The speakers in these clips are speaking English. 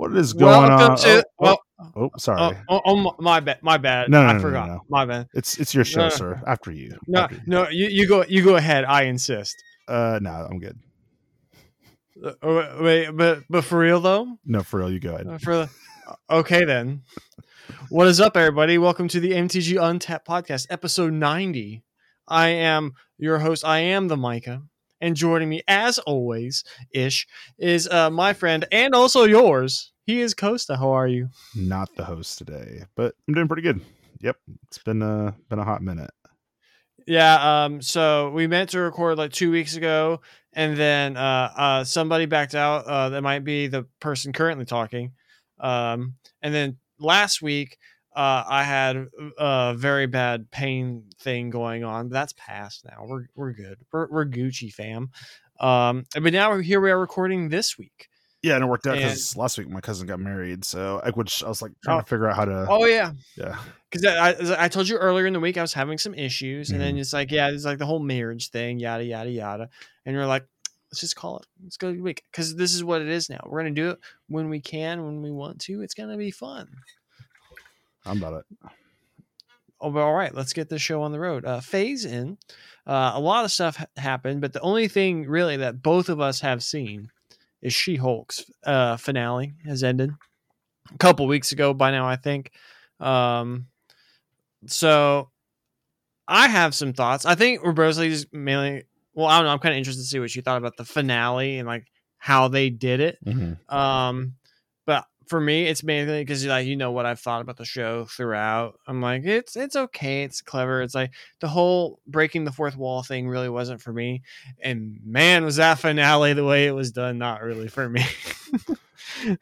What is going on? Sorry. My bad. No, I forgot. No. My bad. It's your show, sir. After you. You go ahead. I insist. No, I'm good. Wait, but for real though? No, for real. You go ahead. Okay then. What is up, everybody? Welcome to the MTG Untapped Podcast, episode 90. I am your host. I am the Micah. And joining me, as always, is my friend and also yours. He is Costa. How are you? Not the host today, but I'm doing pretty good. Yep, it's been a hot minute. Yeah. So we meant to record like 2 weeks ago, and then somebody backed out. That might be the person currently talking. And then last week, I had a very bad pain thing going on. That's past now. We're good. We're Gucci, fam. But now here we are recording this week. Yeah, and it worked out because last week my cousin got married, so I was like trying to figure out how to. Oh yeah. Because I told you earlier in the week I was having some issues, and then it's like it's like the whole marriage thing, yada yada yada, and you're like, let's just call it. Let's go to the week because this is what it is now. We're gonna do it when we can, when we want to. It's gonna be fun. I'm about it. Oh, but all right. Let's get this show on the road. Phase in. A lot of stuff happened, but the only thing really that both of us have seen is She-Hulk's finale has ended a couple weeks ago by now, I think. So I have some thoughts. I think Robert's mainly. Well, I don't know. I'm kind of interested to see what you thought about the finale and like how they did it. Mm-hmm. For me, it's mainly because what I've thought about the show throughout. I'm like, it's okay, it's clever. It's like the whole breaking the fourth wall thing really wasn't for me. And man, was that finale the way it was done not really for me. Yep.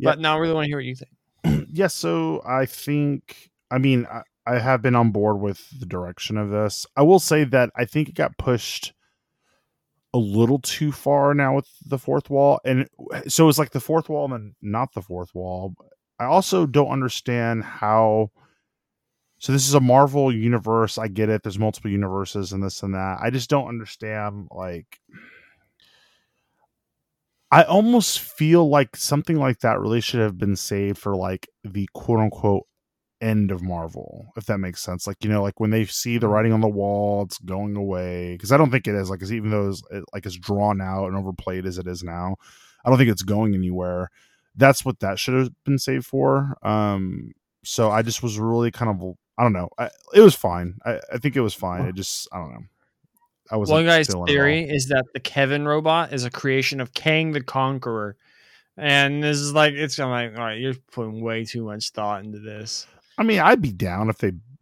But now I really want to hear what you think. Yeah, so I think I have been on board with the direction of this. I will say that I think it got pushed a little too far now with the fourth wall. And so it's like the fourth wall and then not the fourth wall. I also don't understand how. So this is a Marvel universe. I get it. There's multiple universes and this and that. I just don't understand. Like, I almost feel like something like that really should have been saved for like the quote unquote end of Marvel, if that makes sense. Like when they see the writing on the wall, it's going away. Because I don't think it is. Like, even though it's drawn out and overplayed as it is now, I don't think it's going anywhere. That's what that should have been saved for. So I just was really kind of, I don't know. It was fine. I think it was fine. It just, I don't know. I was. One guy's theory is that the Kevin robot is a creation of Kang the Conqueror, and this is like all right, you're putting way too much thought into this. I mean, I'd be down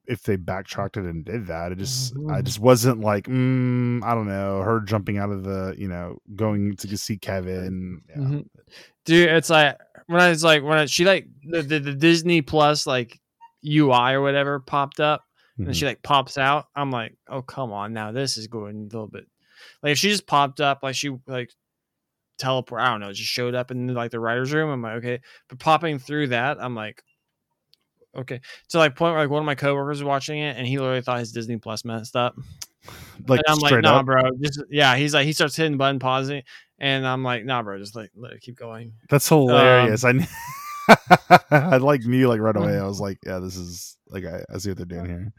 if they backtracked it and did that. It just I just wasn't like, I don't know, her jumping out of the, going to see Kevin. Yeah. Mm-hmm. Dude, it's like when she like the Disney Plus like UI or whatever popped up, and then she like pops out. I'm like, oh come on, now this is going a little bit. Like if she just popped up, like she like teleport, I don't know, just showed up in like the writer's room. I'm like, okay, but popping through that, I'm like. Okay, so like point where like one of my coworkers was watching it, and he literally thought his Disney Plus messed up. Like and I'm like, nah, up? Bro. Just, yeah, he's like he starts hitting button, pausing, and I'm like, nah, bro, just like let it keep going. That's hilarious. I like knew like right away. I was like, yeah, this is like I see what they're doing here.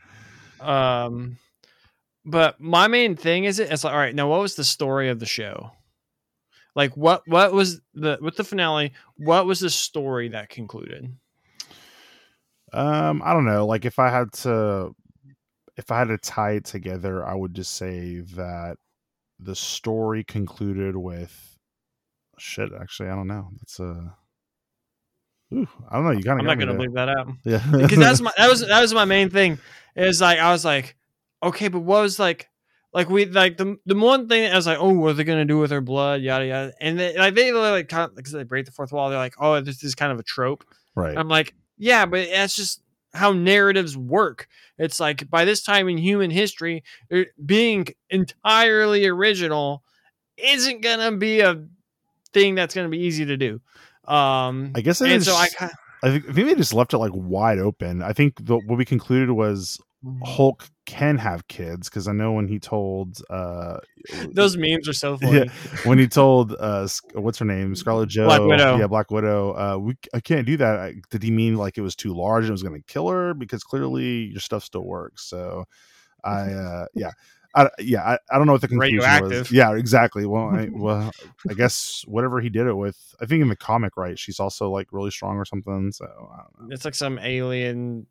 But my main thing is it's like all right now. What was the story of the show? Like what was the with the finale? What was the story that concluded? I don't know. Like if I had to tie it together, I would just say that the story concluded with shit. Actually, I don't know. It's I don't know. You kind of. I'm not gonna leave that out. Yeah, because that was my main thing. Is like I was like, okay, but what was like we like the one thing I was like, oh, what are they gonna do with her blood? Yada yada. And then like they like kind of because they break the fourth wall. They're like, oh, this is kind of a trope. Right. And I'm like. Yeah, but that's just how narratives work. It's like by this time in human history, being entirely original isn't going to be a thing that's going to be easy to do. I guess it is. So I think they just left it like wide open. I think what we concluded was Hulk can have kids, because I know when he told those memes are so funny. Yeah, when he told what's her name, Scarlett Johansson, Black Widow. Yeah, Black Widow. I can't do that. Did he mean like it was too large and it was going to kill her? Because clearly your stuff still works. So I don't know what the confusion was. Yeah, exactly. Well, I guess whatever he did it with, I think in the comic, right? She's also like really strong or something. So I don't know. It's like some alien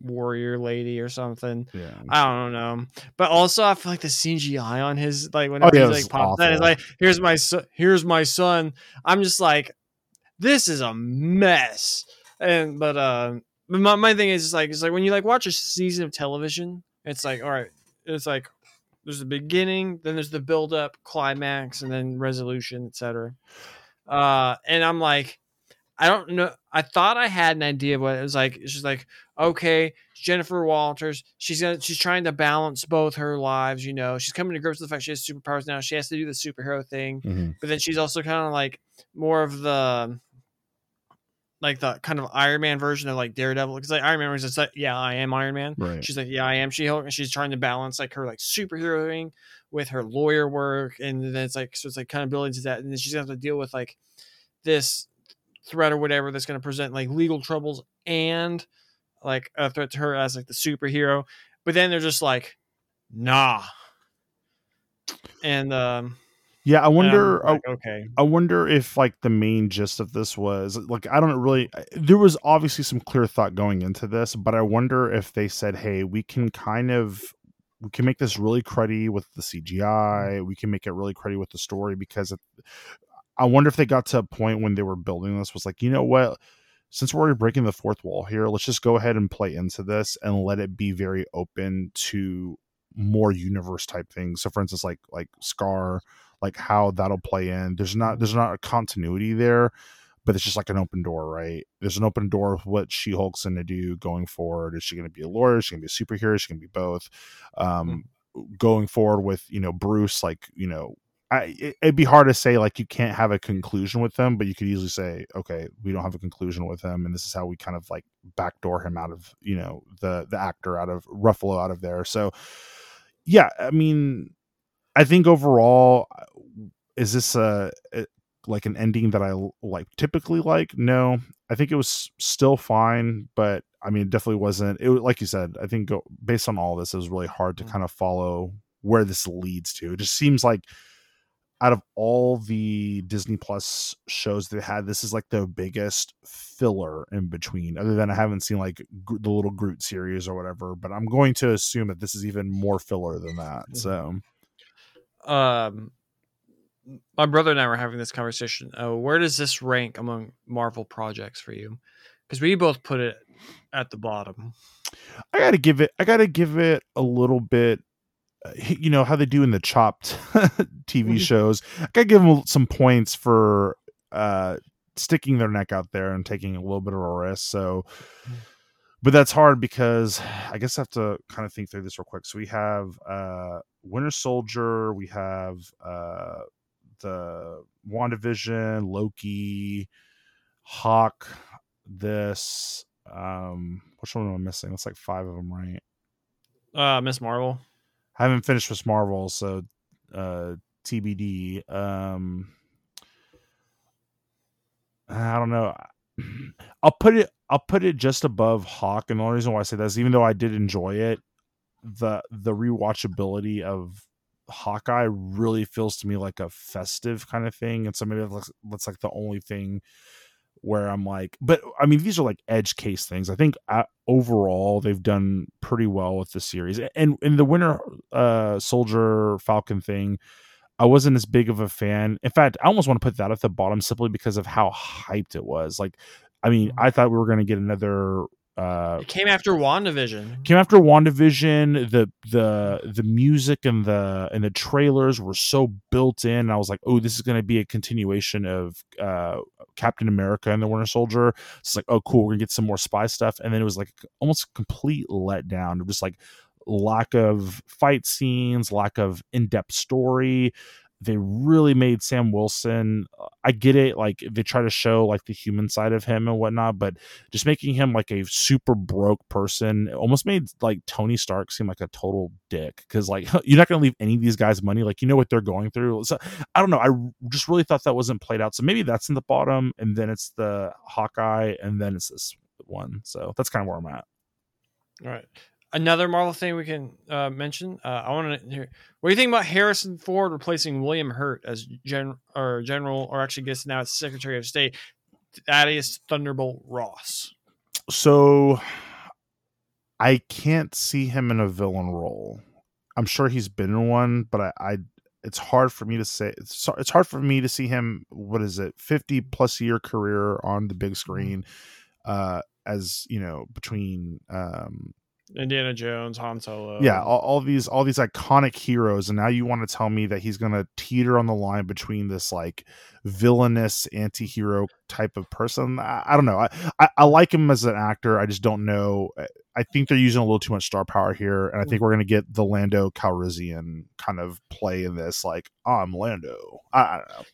warrior lady or something. Yeah, I don't know. But also, I feel like the CGI on his like whenever he's like pops in, it's like here's my son. I'm just like, this is a mess. And but my thing is it's like when you like watch a season of television, it's like, all right, it's like there's the beginning, then there's the build up, climax, and then resolution, etc. And I'm like, I don't know. I thought I had an idea, but it was like, it's just like, okay, Jennifer Walters, she's trying to balance both her lives. You know, she's coming to grips with the fact she has superpowers now. She has to do the superhero thing, but then she's also kind of like more of the like the kind of Iron Man version of like Daredevil, because like Iron Man was just like, yeah, I am Iron Man. Right. She's like, yeah, I am She-Hulk, and she's trying to balance like her like superheroing with her lawyer work, and then it's like so it's like kind of building to that, and then she's gonna have to deal with like this threat or whatever that's going to present like legal troubles and like a threat to her as like the superhero. But then they're just like, nah. And yeah, I wonder. Like, okay, I wonder if like the main gist of this was like, I don't really. There was obviously some clear thought going into this, but I wonder if they said, "Hey, we can make this really cruddy with the CGI. We can make it really cruddy with the story," because I wonder if they got to a point when they were building this was like, you know what, since we're already breaking the fourth wall here, let's just go ahead and play into this and let it be very open to more universe type things. So for instance, like Scar, like how that'll play in, there's not a continuity there, but it's just like an open door, right? There's an open door of what She-Hulk's going to do going forward. Is she going to be a lawyer? Is she going to be a superhero? Is she going to be both? Going forward with, you know, Bruce, like, you know, it'd be hard to say like you can't have a conclusion with them, but you could easily say, okay, we don't have a conclusion with him, and this is how we kind of like backdoor him out of, you know, the actor out of Ruffalo out of there. So yeah, I mean, I think overall, is this like an ending that I like typically like? No, I think it was still fine, but I mean, it definitely wasn't. It was, like you said, I think based on all this, it was really hard to kind of follow where this leads to. It just seems like, out of all the Disney Plus shows they had, this is like the biggest filler in between, other than I haven't seen like the little Groot series or whatever, but I'm going to assume that this is even more filler than that. So, my brother and I were having this conversation. Where does this rank among Marvel projects for you? Cause we both put it at the bottom. I got to give it a little bit. You know how they do in the Chopped TV shows. I gotta give them some points for sticking their neck out there and taking a little bit of a risk. So, but that's hard because I guess I have to kind of think through this real quick. So we have Winter Soldier, we have the WandaVision, Loki, Hawk. This which one am I missing? That's like five of them, right? Miss Marvel. I haven't finished with Marvel, so TBD. I don't know. I'll put it just above Hawk, and the only reason why I say that is even though I did enjoy it, the rewatchability of Hawkeye really feels to me like a festive kind of thing, and so maybe that's like the only thing where I'm like, but I mean, these are like edge case things. I think overall they've done pretty well with the series, and in the Winter Soldier Falcon thing, I wasn't as big of a fan. In fact, I almost want to put that at the bottom simply because of how hyped it was. Like, I mean, I thought we were going to get another. It came after WandaVision. The music and the trailers were so built in. I was like, oh, this is going to be a continuation of Captain America and the Winter Soldier. It's like, oh, cool, we're gonna get some more spy stuff. And then it was like almost a complete letdown. It was like lack of fight scenes, lack of in-depth story. They really made Sam Wilson. I get it. Like, they try to show like the human side of him and whatnot, but just making him like a super broke person almost made like Tony Stark seem like a total dick. Cause like, you're not going to leave any of these guys money. Like, you know what they're going through. So, I don't know. I just really thought that wasn't played out. So maybe that's in the bottom, and then it's the Hawkeye, and then it's this one. So that's kind of where I'm at. All right. Another Marvel thing we can mention. I want to hear, what do you think about Harrison Ford replacing William Hurt as general, or actually guess now it's Secretary of State, Thaddeus Thunderbolt Ross? So I can't see him in a villain role. I'm sure he's been in one, but I it's hard for me to say. It's hard for me to see him. What is it? 50 plus year career on the big screen, as you know, between Indiana Jones, Han Solo, yeah, all these iconic heroes, and now you want to tell me that he's gonna teeter on the line between this like villainous anti-hero type of person? I don't know. I like him as an actor. I just don't know. I think they're using a little too much star power here, and I think we're gonna get the Lando Calrissian kind of play in this. Like, oh, I'm Lando. I don't know.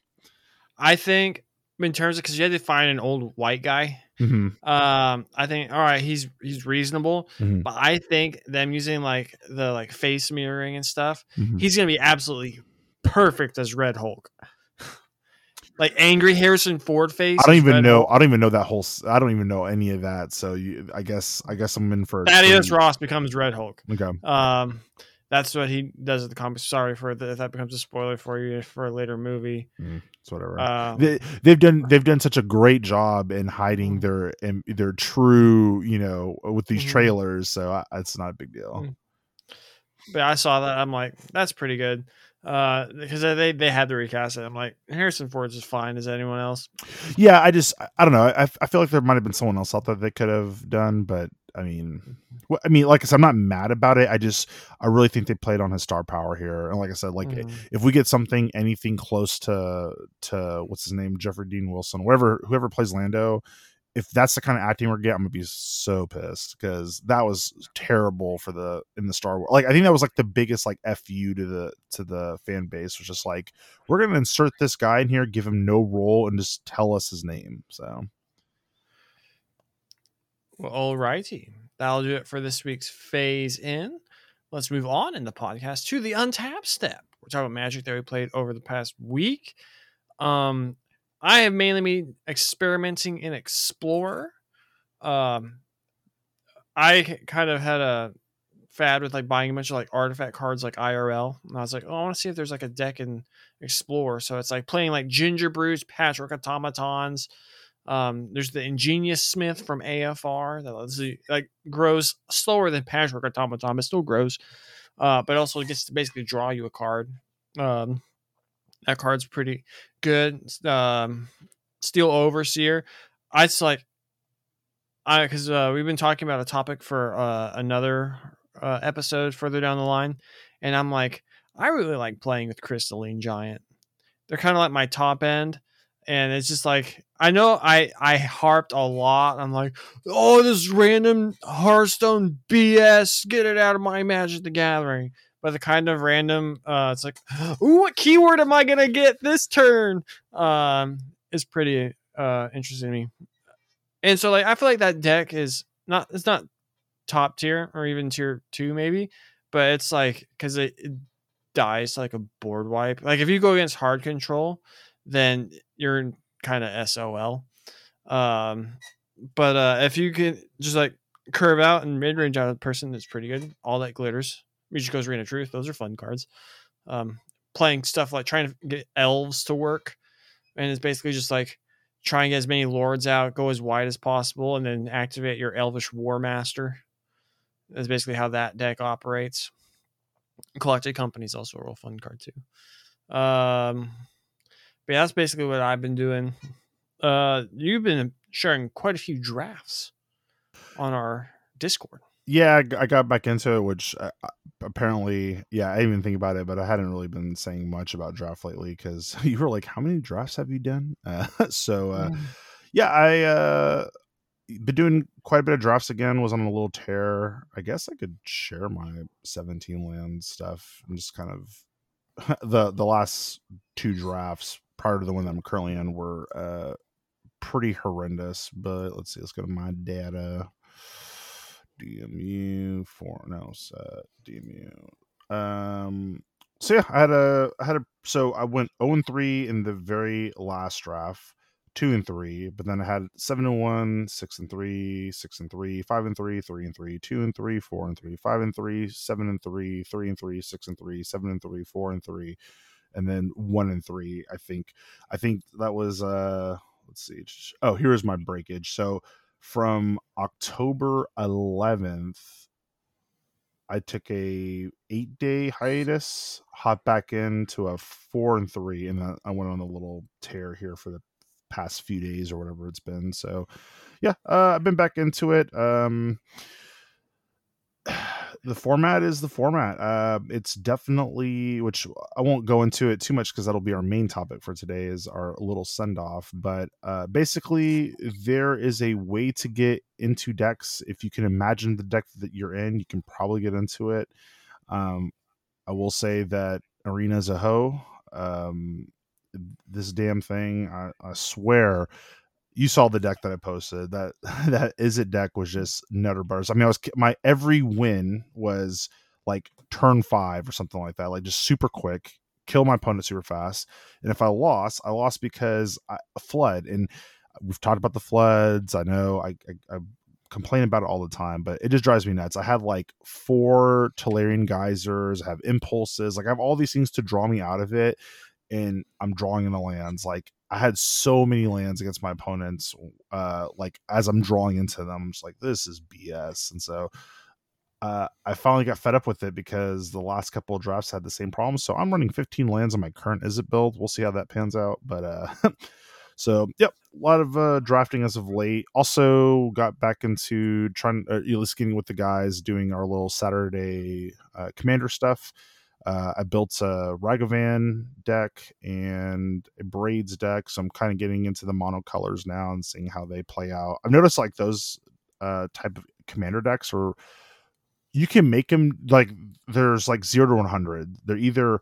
I think in terms of, because you had to find an old white guy. Mm-hmm. I think, all right, he's reasonable, mm-hmm. but I think them using like the like face mirroring and stuff, mm-hmm. he's gonna be absolutely perfect as Red Hulk. Like angry Harrison Ford face. I don't even know any of that. So I guess I'm in for Thaddeus Ross becomes Red Hulk. Okay. That's what he does at the comics. Sorry for if that becomes a spoiler for you for a later movie. It's whatever. They've done such a great job in hiding their true, you know, with these trailers. So it's not a big deal. But I saw that. I'm like, that's pretty good. Because they had to recast it. I'm like, Harrison Ford's is fine as anyone else. Yeah, I don't know. I feel like there might have been someone else out there they could have done, but I mean, like I said, I'm not mad about it. I really think they played on his star power here. And like I said, like if we get anything close to what's his name, Jeffrey Dean Wilson, whoever plays Lando, if that's the kind of acting we're getting, I'm gonna be so pissed, because that was terrible in the Star Wars. Like, I think that was like the biggest like FU to the fan base, was just like, we're gonna insert this guy in here, give him no role, and just tell us his name. So, well, alrighty, that'll do it for this week's phase in. Let's move on in the podcast to the Untapped step. We're talking about Magic that we played over the past week. I have mainly been experimenting in Explorer. I kind of had a fad with like buying a bunch of like artifact cards, like IRL, and I was like, oh, I want to see if there's like a deck in Explorer. So it's like playing like Ginger Brews, Patchwork Automatons. There's the Ingenious Smith from AFR that lets you, like, grows slower than Patchwork Automaton, but still grows. But also it gets to basically draw you a card. That card's pretty good. Steel Overseer. Because we've been talking about a topic for another episode further down the line, and I'm like, I really like playing with Crystalline Giant. They're kind of like my top end, and it's just like, I know I harped a lot. I'm like, oh, this random Hearthstone BS, get it out of my Magic the Gathering. But the kind of random, it's like, ooh, what keyword am I going to get this turn? Is pretty interesting to me. And so, like, I feel like that deck it's not top tier or even tier 2 maybe, but it's like, because it dies like a board wipe. Like, if you go against hard control, then you're kind of SOL. But if you can just like curve out and mid-range out of the person, it's pretty good. All That Glitters. Michiko's Reign of Truth. Those are fun cards. Playing stuff like trying to get elves to work. And it's basically just like try and get as many lords out, go as wide as possible, and then activate your Elvish War Master. That's basically how that deck operates. Collected Company is also a real fun card too. But yeah, that's basically what I've been doing. You've been sharing quite a few drafts on our Discord. Yeah, I got back into it, which apparently, yeah, I didn't even think about it, but I hadn't really been saying much about draft lately, because you were like, how many drafts have you done? Yeah, I been doing quite a bit of drafts again, was on a little tear. I guess I could share my 17 land stuff and just kind of the last two drafts prior to the one that I'm currently in were pretty horrendous. But let's see, let's go to my data. DMU 4-0 set DMU. So yeah, I had a so I went 0-3 in the very last draft, 2-3, but then I had 7-1, 6-3, 6-3, 5-3, 3-3, 2-3, 4-3, 5-3, 7-3, 3-3, 6-3, 7-3, 4-3, and then 1-3. I think that was let's see. Oh, here's my breakage. So from October 11th. I took a 8-day hiatus, hopped back into a 4-3, and I went on a little tear here for the past few days or whatever it's been. So yeah, I've been back into it. The format is the format. It's definitely, which I won't go into it too much because that'll be our main topic for today, is our little send off. But basically, there is a way to get into decks. If you can imagine the deck that you're in, you can probably get into it. I will say that Arena's a hoe. This damn thing, I swear. You saw the deck that I posted. That is it deck was just nutter bars. I mean, my every win was like turn 5 or something like that. Like just super quick, kill my opponent super fast. And if I lost because a flood. And we've talked about the floods. I know I complain about it all the time, but it just drives me nuts. I have like 4 Tolarian Geysers. I have impulses. Like I have all these things to draw me out of it. And I'm drawing in the lands. Like I had so many lands against my opponents. Like as I'm drawing into them, I'm just like, this is BS. And so I finally got fed up with it because the last couple of drafts had the same problem. So I'm running 15 lands on my current Izzet build. We'll see how that pans out. But so yep, a lot of drafting as of late. Also got back into trying getting with the guys, doing our little Saturday commander stuff. I built a Ragavan deck and a Braids deck, so I'm kind of getting into the mono colors now and seeing how they play out. I've noticed like those type of commander decks, or you can make them like there's like 0 to 100. They're either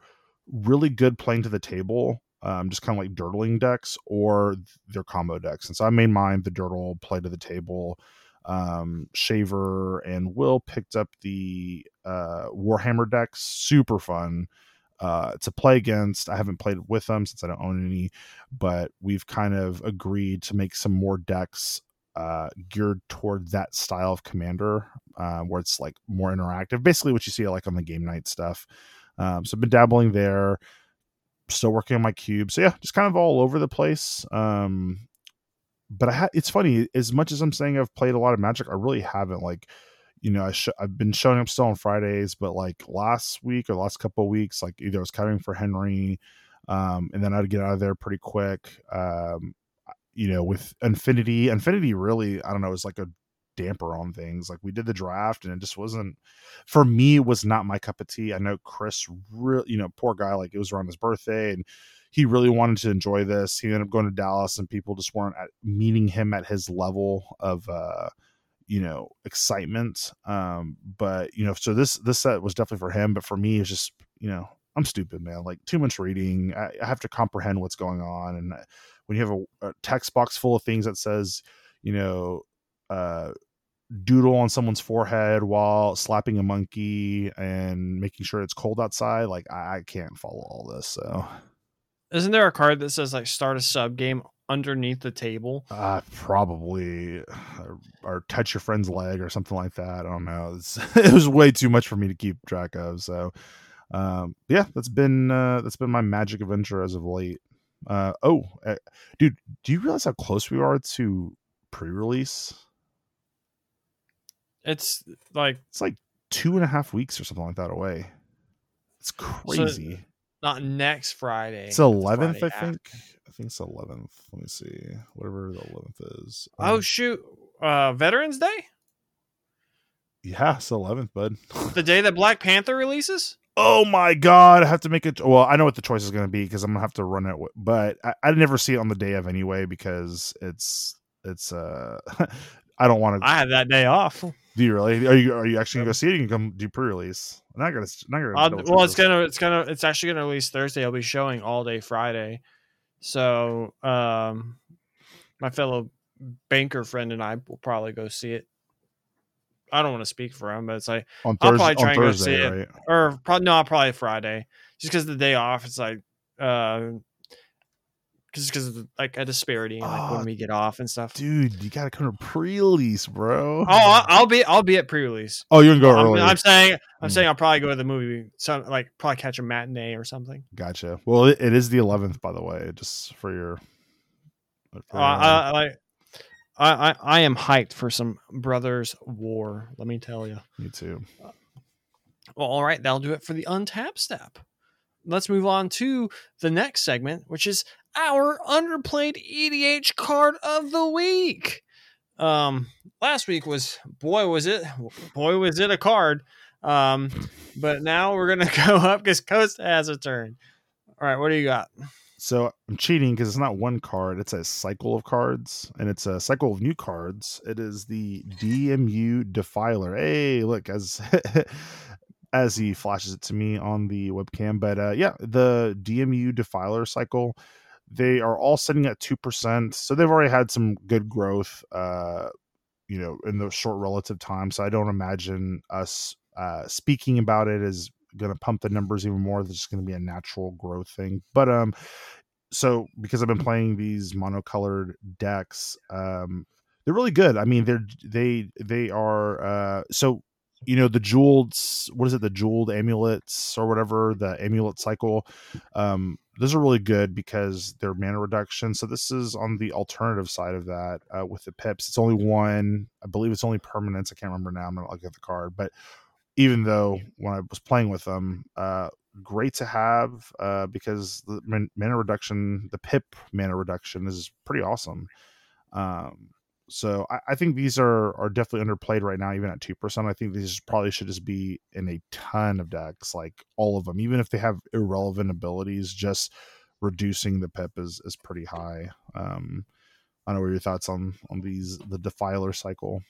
really good playing to the table, just kind of like dirtling decks, or they're combo decks. And so I made mine the dirtle play to the table. Shaver and Will picked up the Warhammer deck. Super fun to play against. I haven't played with them since I don't own any, but we've kind of agreed to make some more decks geared toward that style of commander, where it's like more interactive, basically what you see like on the game night stuff. So I've been dabbling there, still working on my cube. So yeah, just kind of all over the place. But it's funny, as much as I'm saying I've played a lot of Magic, I really haven't. Like, you know, I've been showing up still on Fridays, but like last week or last couple of weeks, like either I was covering for Henry, and then I'd get out of there pretty quick. You know, with Infinity really, I don't know, is like a damper on things. Like we did the draft and it just wasn't, for me, it was not my cup of tea. I know Chris really, you know, poor guy, like it was around his birthday and he really wanted to enjoy this. He ended up going to Dallas and people just weren't meeting him at his level of, you know, excitement. But, you know, so this set was definitely for him, but for me, it's just, you know, I'm stupid, man. Like too much reading. I have to comprehend what's going on. And when you have a text box full of things that says, you know, doodle on someone's forehead while slapping a monkey and making sure it's cold outside, like I can't follow all this. So isn't there a card that says like start a sub game underneath the table? Probably, or touch your friend's leg or something like that. I don't know. It was way too much for me to keep track of. So yeah, that's been my Magic adventure as of late. Dude, do you realize how close we are to pre-release? It's like 2.5 weeks or something like that away. It's crazy. So not next Friday. It's 11th, Friday I think it's 11th. Let me see. Whatever the 11th is. Oh, shoot. Veterans Day? Yeah, it's 11th, bud. The day that Black Panther releases? Oh, my God. I have to make it. Well, I know what the choice is going to be because I'm going to have to run it. But I never see it on the day of anyway because it's I don't want to. I have that day off. Do you really? Are you actually gonna go see it? You can come do pre-release. I'm not gonna. It's actually gonna release Thursday. I'll be showing all day Friday. So, my fellow banker friend and I will probably go see it. I don't want to speak for him, but it's like on Thursday. I'll probably try and go see it, or probably probably Friday, just because the day off. It's like because of like a disparity and like when we get off and stuff. Dude, you gotta come to pre-release, bro. Oh, I'll be at pre-release. Oh, you're gonna go early. I'm saying I'll probably go to the movie. So like probably catch a matinee or something. Gotcha. Well, it is the 11th, by the way, just for your. I am hyped for some Brothers War. Let me tell you. Me too. Well, all right, that'll do it for the Untapped step. Let's move on to the next segment, which is our underplayed EDH card of the week. Last week was it a card? But now we're gonna go up because Coast has a turn. All right, what do you got? So I'm cheating because it's not one card. It's a cycle of cards, and it's a cycle of new cards. It is the DMU Defiler. Hey, look, as he flashes it to me on the webcam. But the DMU Defiler cycle, they are all sitting at 2%. So they've already had some good growth, in the short relative time. So I don't imagine us speaking about it as going to pump the numbers even more. There's just going to be a natural growth thing. But so because I've been playing these monocolored decks, they're really good. I mean, they are so, you know, the jeweled, what is it, the jeweled amulets or whatever, the amulet cycle, those are really good because they're mana reduction. So this is on the alternative side of that, with the pips. It's only one, I believe it's only permanence. I can't remember now. I'm not looking at the card, but even though when I was playing with them, great to have, because the mana reduction, the pip mana reduction is pretty awesome. So I think these are definitely underplayed right now, even at 2%. I think these probably should just be in a ton of decks, like all of them, even if they have irrelevant abilities, just reducing the pip is pretty high. I don't know, what are your thoughts on these, the Defiler cycle?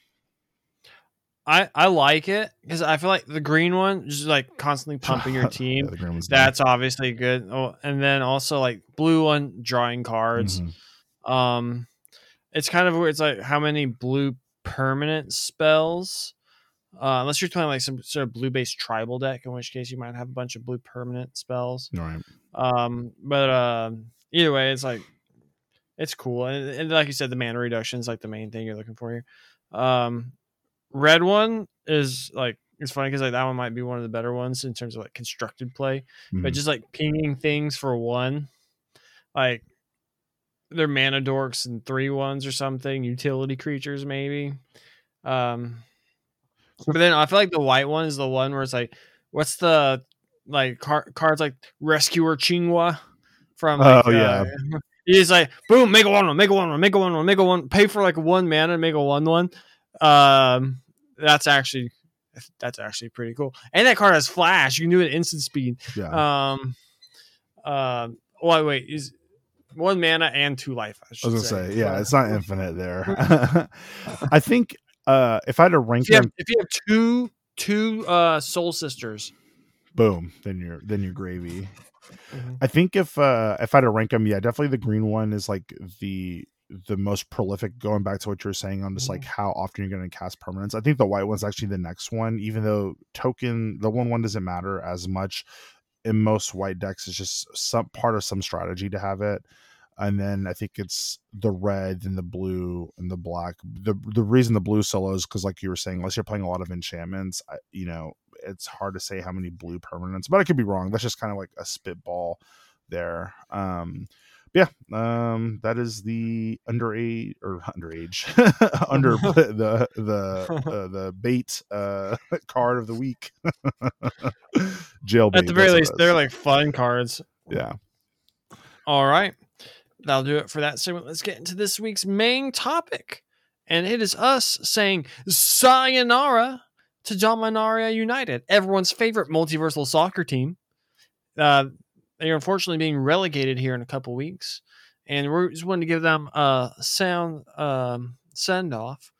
I like it because I feel like the green one just like constantly pumping your team. Yeah, that's obviously good. Oh, and then also like blue one drawing cards. Mm-hmm. It's kind of weird. It's like how many blue permanent spells, unless you're playing like some sort of blue based tribal deck, in which case you might have a bunch of blue permanent spells. Right. But either way, it's like, it's cool. And like you said, the mana reduction is like the main thing you're looking for here. Red one is like, it's funny because like that one might be one of the better ones in terms of like constructed play, but just like pinging things for one, like they're mana dorks and 3/1s or something, utility creatures maybe. But then I feel like the white one is the one where it's like, what's the like cards like Rescuer Chinua from? Like, he's like boom, make a one, pay for like one mana, and make a 1/1. That's actually pretty cool, and that card has flash. You can do it at instant speed. Yeah. Wait, is one mana and 2 life? I was gonna say yeah, it's not infinite there. I think if I had to rank them, if you have two Soul Sisters, boom, then you're gravy. Mm-hmm. I think if I had to rank them, yeah, definitely the green one is like the most prolific, going back to what you're saying on just like how often you're going to cast permanence. I think the white one's actually the next one, even though the 1/1 doesn't matter as much in most white decks. It's just some part of some strategy to have it. And then I think it's the red and the blue and the black. The reason the blue solo is because, like you were saying, unless you're playing a lot of enchantments, it's hard to say how many blue permanents, but I could be wrong. That's just kind of like a spitball there. That is the the bait card of the week. Jailbait. At the very least, they're like fun cards. Yeah. All right, that'll do it for that segment. Let's get into this week's main topic, and it is us saying sayonara to Dominaria United, everyone's favorite multiversal soccer team. They are unfortunately being relegated here in a couple weeks, and we're just wanting to give them a sound send off.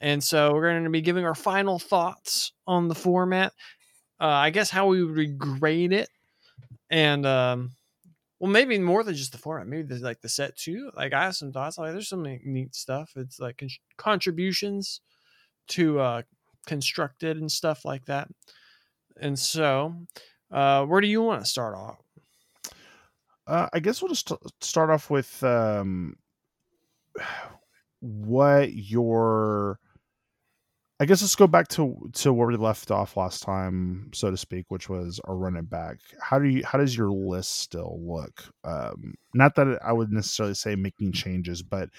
And so we're going to be giving our final thoughts on the format. I guess how we would grade it. And, well, maybe more than just the format. Maybe there's like the set too. Like I have some thoughts. Like there's some neat stuff. It's like contributions to constructed and stuff like that. And so where do you want to start off? I guess we'll just start off with what your... I guess let's go back to where we left off last time, so to speak, which was a run it back. How does your list still look? Not that I would necessarily say making changes, but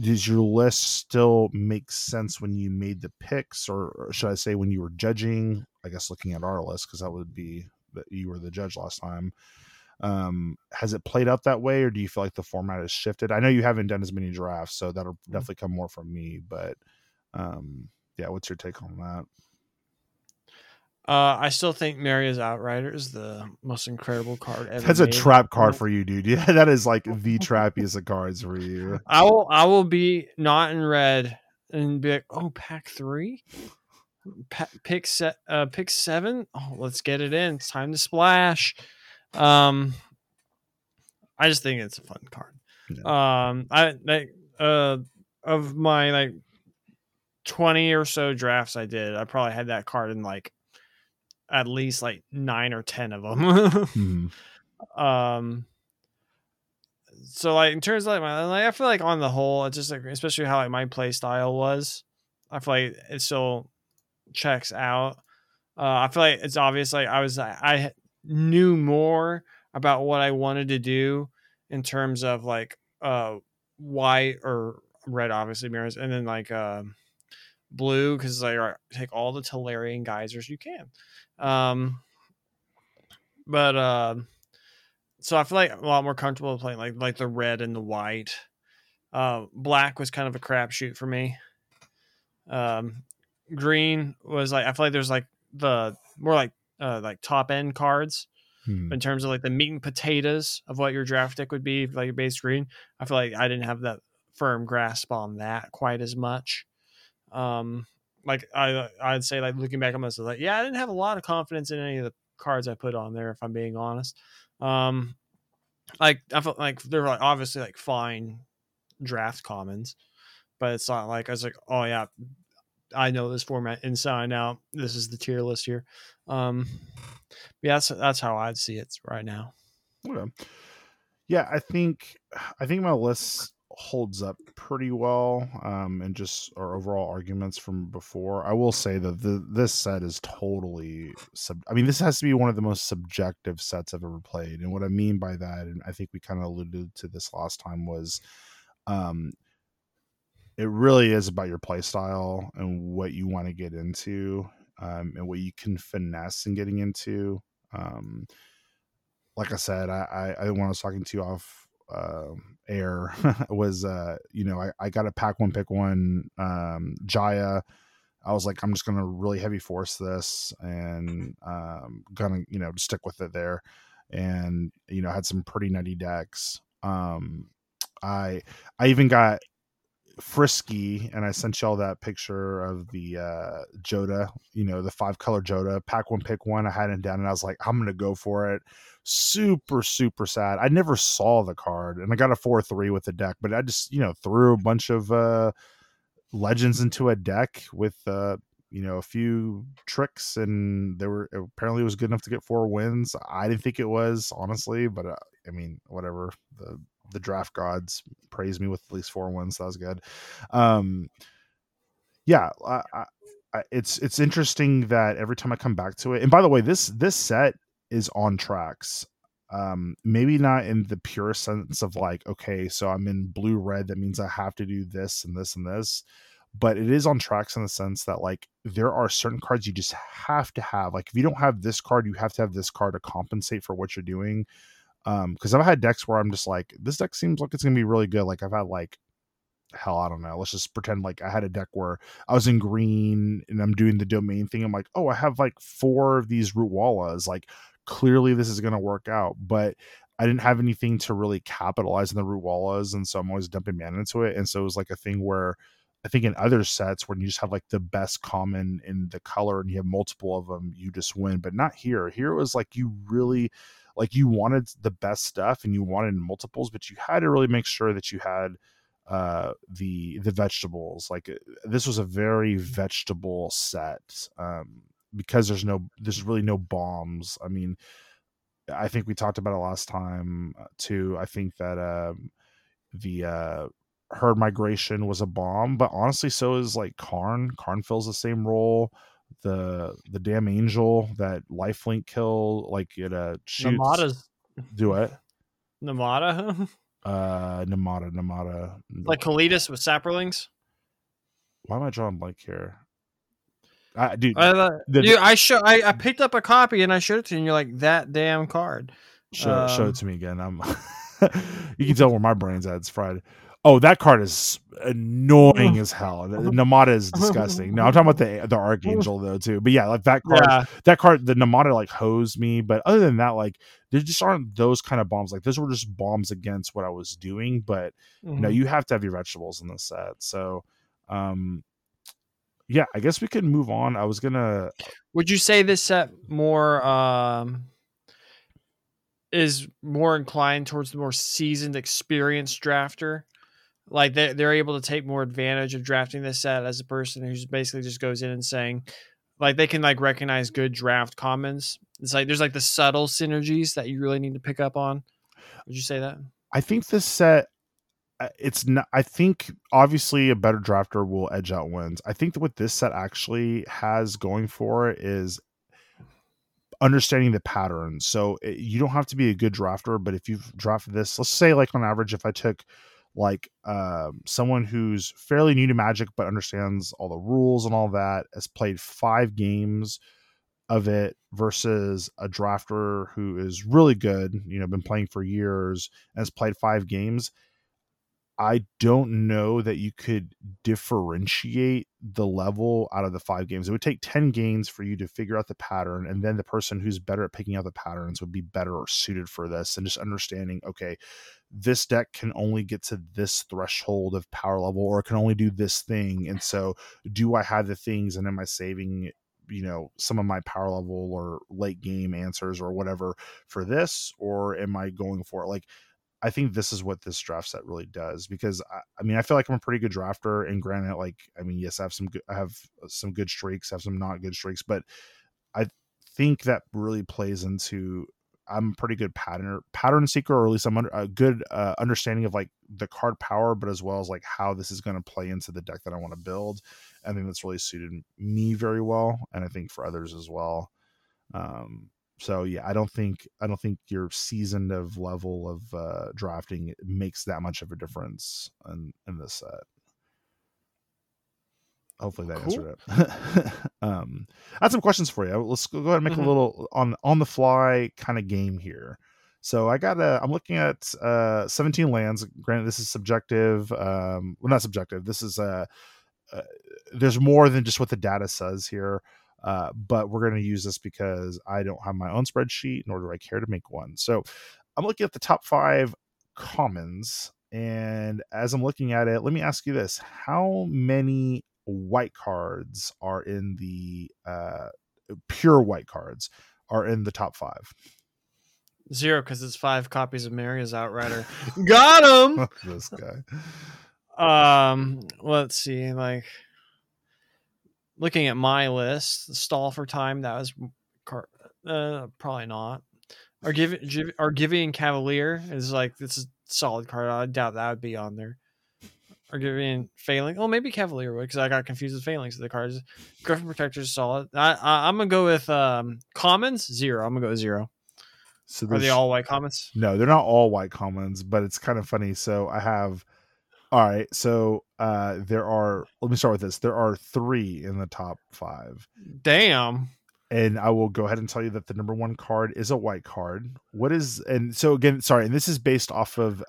does your list still make sense when you made the picks, or should I say when you were judging? I guess looking at our list, because that would be that you were the judge last time. Has it played out that way, or do you feel like the format has shifted? I know you haven't done as many drafts, so that'll definitely come more from me, but. Yeah, what's your take on that? I still think Meria's Outrider is the most incredible card ever. That's made. A trap card for you, dude. Yeah, that is like the trappiest of cards for you. I will be not in red and be like, oh, pack three, pick seven. Oh, let's get it in. It's time to splash. I just think it's a fun card. Yeah. I like of my like. 20 or so drafts I did, I probably had that card in like at least like 9 or 10 of them. So like in terms of like my, like I feel like on the whole, it's just like, especially how like my play style was, I feel like it still checks out. I feel like it's obvious. Like I knew more about what I wanted to do in terms of like white or red, obviously mirrors, and then like blue, because like take all the Tolarian geysers you can. So I feel like I'm a lot more comfortable playing like the red and the white. Black was kind of a crapshoot for me. Green was like, I feel like there's like the more like top end cards in terms of like the meat and potatoes of what your draft deck would be if, like your base green. I feel like I didn't have that firm grasp on that quite as much. Like I'd say like looking back on this, like, yeah, I didn't have a lot of confidence in any of the cards I put on there, if I'm being honest. Like I felt like they're like obviously like fine draft commons, but it's not like I was like, oh yeah, I know this format inside and out. This is the tier list here. Yeah, that's how I'd see it right now. Okay. Yeah, I think my list holds up pretty well, and just our overall arguments from before. I will say that this set is totally this has to be one of the most subjective sets I've ever played. And what I mean by that, and I think we kind of alluded to this last time, was it really is about your play style and what you want to get into, and what you can finesse in getting into. Like I said, I when I was talking to you off air was I got a pack one pick one Jaya. I was like, I'm just gonna really heavy force this and gonna stick with it there, and had some pretty nutty decks. I even got frisky, and I sent y'all that picture of the Jodah, the 5-color Jodah pack one pick one. I had it down and I was like, I'm gonna go for it. Super super sad I never saw the card, and I got a 4-3 with the deck, but I just threw a bunch of legends into a deck with a few tricks, and apparently it was good enough to get 4 wins. I didn't think it was, honestly, but whatever, the draft gods praised me with at least 4 wins. So that was good. It's interesting that every time I come back to it, and by the way, this set is on tracks. Maybe not in the pure sense of like, okay, so I'm in blue red, that means I have to do this and this and this, but it is on tracks in the sense that like there are certain cards you just have to have. Like if you don't have this card, you have to have this card to compensate for what you're doing. Because I've had decks where I'm just like, this deck seems like it's gonna be really good. Like I've had like, hell, I don't know. Let's just pretend like I had a deck where I was in green and I'm doing the domain thing. I'm like, oh, I have like 4 of these Root Wallahs. Like clearly this is gonna work out, but I didn't have anything to really capitalize on the Root Wallahs, and so I'm always dumping mana into it. And so it was like a thing where I think in other sets when you just have like the best common in the color and you have multiple of them, you just win. But not here. Here it was like you really like you wanted the best stuff and you wanted multiples, but you had to really make sure that you had the vegetables. Like this was a very vegetable set because there's really no bombs. I mean, I think we talked about it last time too. I think that the Herd Migration was a bomb, but honestly, so is like Karn. Karn fills the same role. The damn angel that lifelink kill, like it shoots. Namata's do it. Namata. Namata. Like Kalidas with Sapperlings. Why am I drawing blank here? I picked up a copy and I showed it to you, and you're like, that damn card. Show it to me again. I'm. You can tell where my brain's at. It's fried. Oh, that card is annoying as hell. Namata is disgusting. No, I'm talking about the Archangel though too. But yeah, like that card, the Namata like hosed me. But other than that, like there just aren't those kind of bombs. Like those were just bombs against what I was doing. But no, you have to have your vegetables in this set. So, yeah, I guess we can move on. Would you say this set more? Is more inclined towards the more seasoned, experienced drafter? Like they're able to take more advantage of drafting this set as a person who's basically just goes in and saying, like they can like recognize good draft commons. It's like there's like the subtle synergies that you really need to pick up on. Would you say that? I think this set, it's not. I think obviously a better drafter will edge out wins. I think that what this set actually has going for it is understanding the pattern. So you don't have to be a good drafter, but if you've drafted this, let's say like on average, if I took like someone who's fairly new to Magic but understands all the rules and all that, has played 5 games of it versus a drafter who is really good, you know, been playing for years and has played 5 games, I don't know that you could differentiate the level out of the 5 games. It would take 10 games for you to figure out the pattern, and then the person who's better at picking out the patterns would be better or suited for this, and just understanding, okay, this deck can only get to this threshold of power level, or it can only do this thing. And so do I have the things, and am I saving, you know, some of my power level or late game answers or whatever for this, or am I going for it? Like, I think this is what this draft set really does, because I mean, I feel like I'm a pretty good drafter, and granted, like, I mean, yes, I have some good streaks, I have some not good streaks, but I think that really plays into, I'm a pretty good pattern seeker, or at least I'm a good understanding of like the card power, but as well as like how this is going to play into the deck that I want to build. I think that's really suited me very well, and I think for others as well. So yeah, I don't think your seasoned of level of drafting makes that much of a difference in this set. Hopefully that answered it. I had some questions for you. Let's go ahead and make a little on the fly kind of game here. So I'm looking at 17 lands. Granted, this is subjective. Well, not subjective. This is there's more than just what the data says here. But we're going to use this because I don't have my own spreadsheet, nor do I care to make one. So I'm looking at the top 5 commons. And as I'm looking at it, let me ask you this. How many white cards are in the pure white cards are in the top 5? 0, because it's 5 copies of Meria's Outrider. Got him. This guy. Let's see. Like, looking at my list, stall for time. That was probably not. Argivian Cavalier is like, this is a solid card. I doubt that would be on there. Argivian Phalanx. Oh, maybe Cavalier would, because I got confused with Phalanx of the cards. Griffin Protector is solid. I'm going to go with commons. 0. I'm going to go 0. So are they all white commons? No, they're not all white commons, but it's kind of funny. So I have... All right. So let me start with this. There are 3 in the top 5. Damn. And I will go ahead and tell you that the number 1 card is a white card. And this is based off of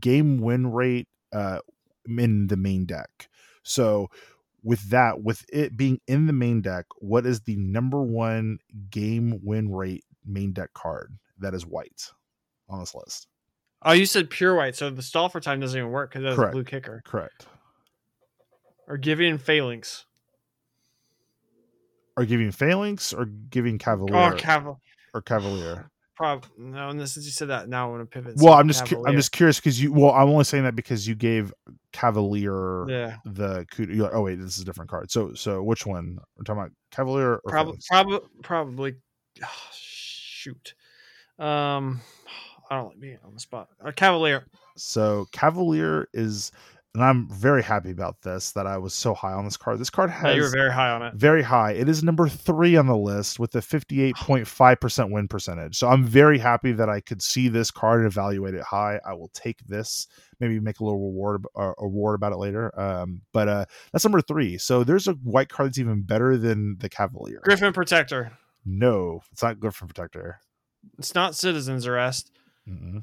game win rate in the main deck. So with it being in the main deck, what is the number 1 game win rate main deck card that is white on this list? Oh, you said pure white, so the stall for time doesn't even work because that's a blue kicker. Correct. Or giving Cavalier? Oh, Cavalier. Probably no. Unless you said that, now I want to pivot. Well, I'm just curious because you. Well, I'm only saying that because you gave Cavalier the coup. You're like, oh wait, this is a different card. So which one? We're talking about Cavalier or probably. Oh, shoot. I don't like being on the spot. Cavalier. So Cavalier is, and I'm very happy about this, that I was so high on this card. This card has... Yeah, you were very high on it. Very high. It is number 3 on the list with a 58.5% win percentage. So I'm very happy that I could see this card and evaluate it high. I will take this. Maybe make a little award about it later. But that's number 3. So there's a white card that's even better than the Cavalier. Griffin Protector. No, it's not Griffin Protector. It's not Citizens Arrest. Mm-hmm.